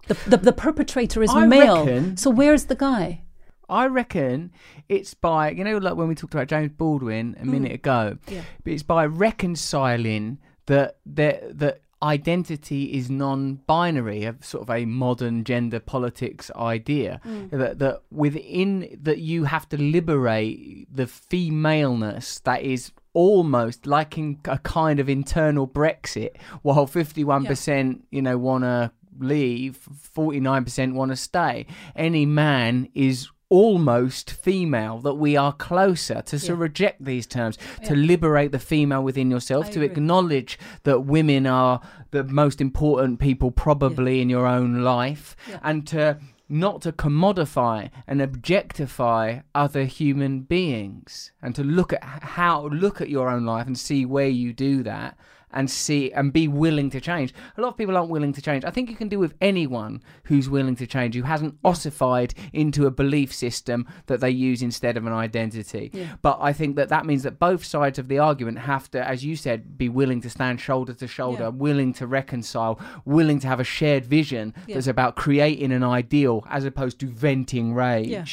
The, the the perpetrator is I male, reckon, so where's the guy? I reckon it's by, you know, like when we talked about James Baldwin a mm. minute ago, yeah. but it's by reconciling that that that identity is non-binary, a sort of a modern gender politics idea, mm. that that within that you have to liberate the femaleness that is almost like in a kind of internal Brexit, while fifty-one percent, yeah. you know, wanna leave, forty-nine percent want to stay. Any man is almost female, that we are closer to yeah. so reject these terms, yeah. to liberate the female within yourself, I to agree. Acknowledge that women are the most important people probably yeah. in your own life, yeah. and to not to commodify and objectify other human beings, and to look at how look at your own life and see where you do that and see and be willing to change. A lot of people aren't willing to change. I think you can deal with anyone who's willing to change, who hasn't ossified into a belief system that they use instead of an identity. Yeah. But I think that that means that both sides of the argument have to, as you said, be willing to stand shoulder to shoulder, yeah. willing to reconcile, willing to have a shared vision yeah. that's about creating an ideal as opposed to venting rage. Yeah.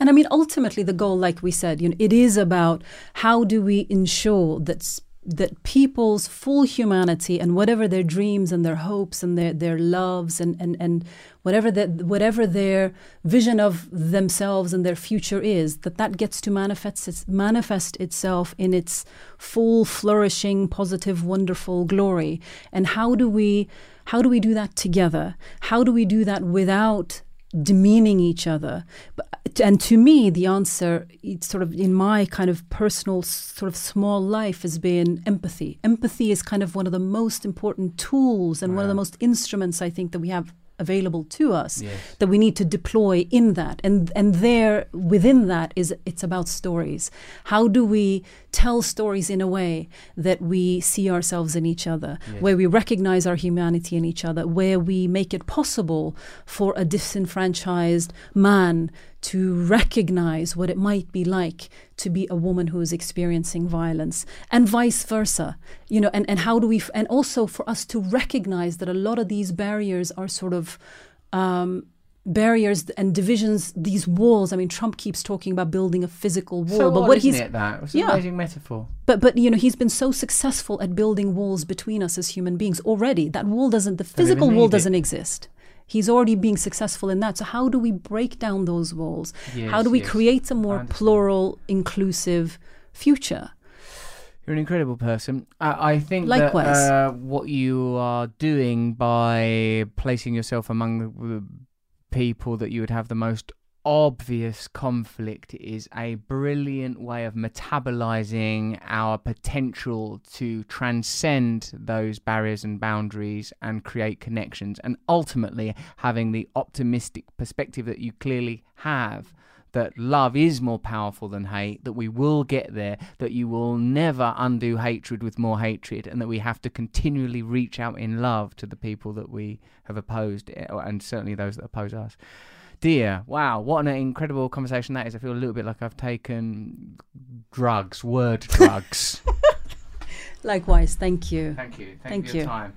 And I mean, ultimately, the goal, like we said, you know, it is about how do we ensure that that people's full humanity and whatever their dreams and their hopes and their their loves and and and whatever that whatever their vision of themselves and their future is, that that gets to manifest its, manifest itself in its full, flourishing, positive, wonderful glory. And how do we how do we do that together? How do we do that without demeaning each other? And to me, the answer, it's sort of in my kind of personal sort of small life, has been empathy. Empathy is kind of one of the most important tools and wow. one of the most instruments, I think, that we have available to us yes. that we need to deploy in that. And and there, within that, is it's about stories. How do we tell stories in a way that we see ourselves in each other, yes. where we recognize our humanity in each other, where we make it possible for a disenfranchised man to recognize what it might be like to be a woman who is experiencing violence, and vice versa, you know, and, and how do we, f and also for us to recognize that a lot of these barriers are sort of um, barriers and divisions, these walls. I mean, Trump keeps talking about building a physical wall. So but odd, what isn't he's, it, that? It's an yeah. amazing metaphor. But, but, you know, he's been so successful at building walls between us as human beings already. That wall doesn't, the physical wall doesn't it. exist. He's already being successful in that. So how do we break down those walls? Yes, how do we yes. create a more plural, inclusive future? You're an incredible person. I, I think Likewise. that uh, what you are doing by placing yourself among the people that you would have the most obvious conflict is a brilliant way of metabolizing our potential to transcend those barriers and boundaries and create connections, and ultimately having the optimistic perspective that you clearly have, that love is more powerful than hate, that we will get there, that you will never undo hatred with more hatred, and that we have to continually reach out in love to the people that we have opposed, and certainly those that oppose us. Dear, wow, what an incredible conversation that is. I feel a little bit like I've taken drugs, word drugs. Likewise, thank you. Thank you. Thank, thank you for your time.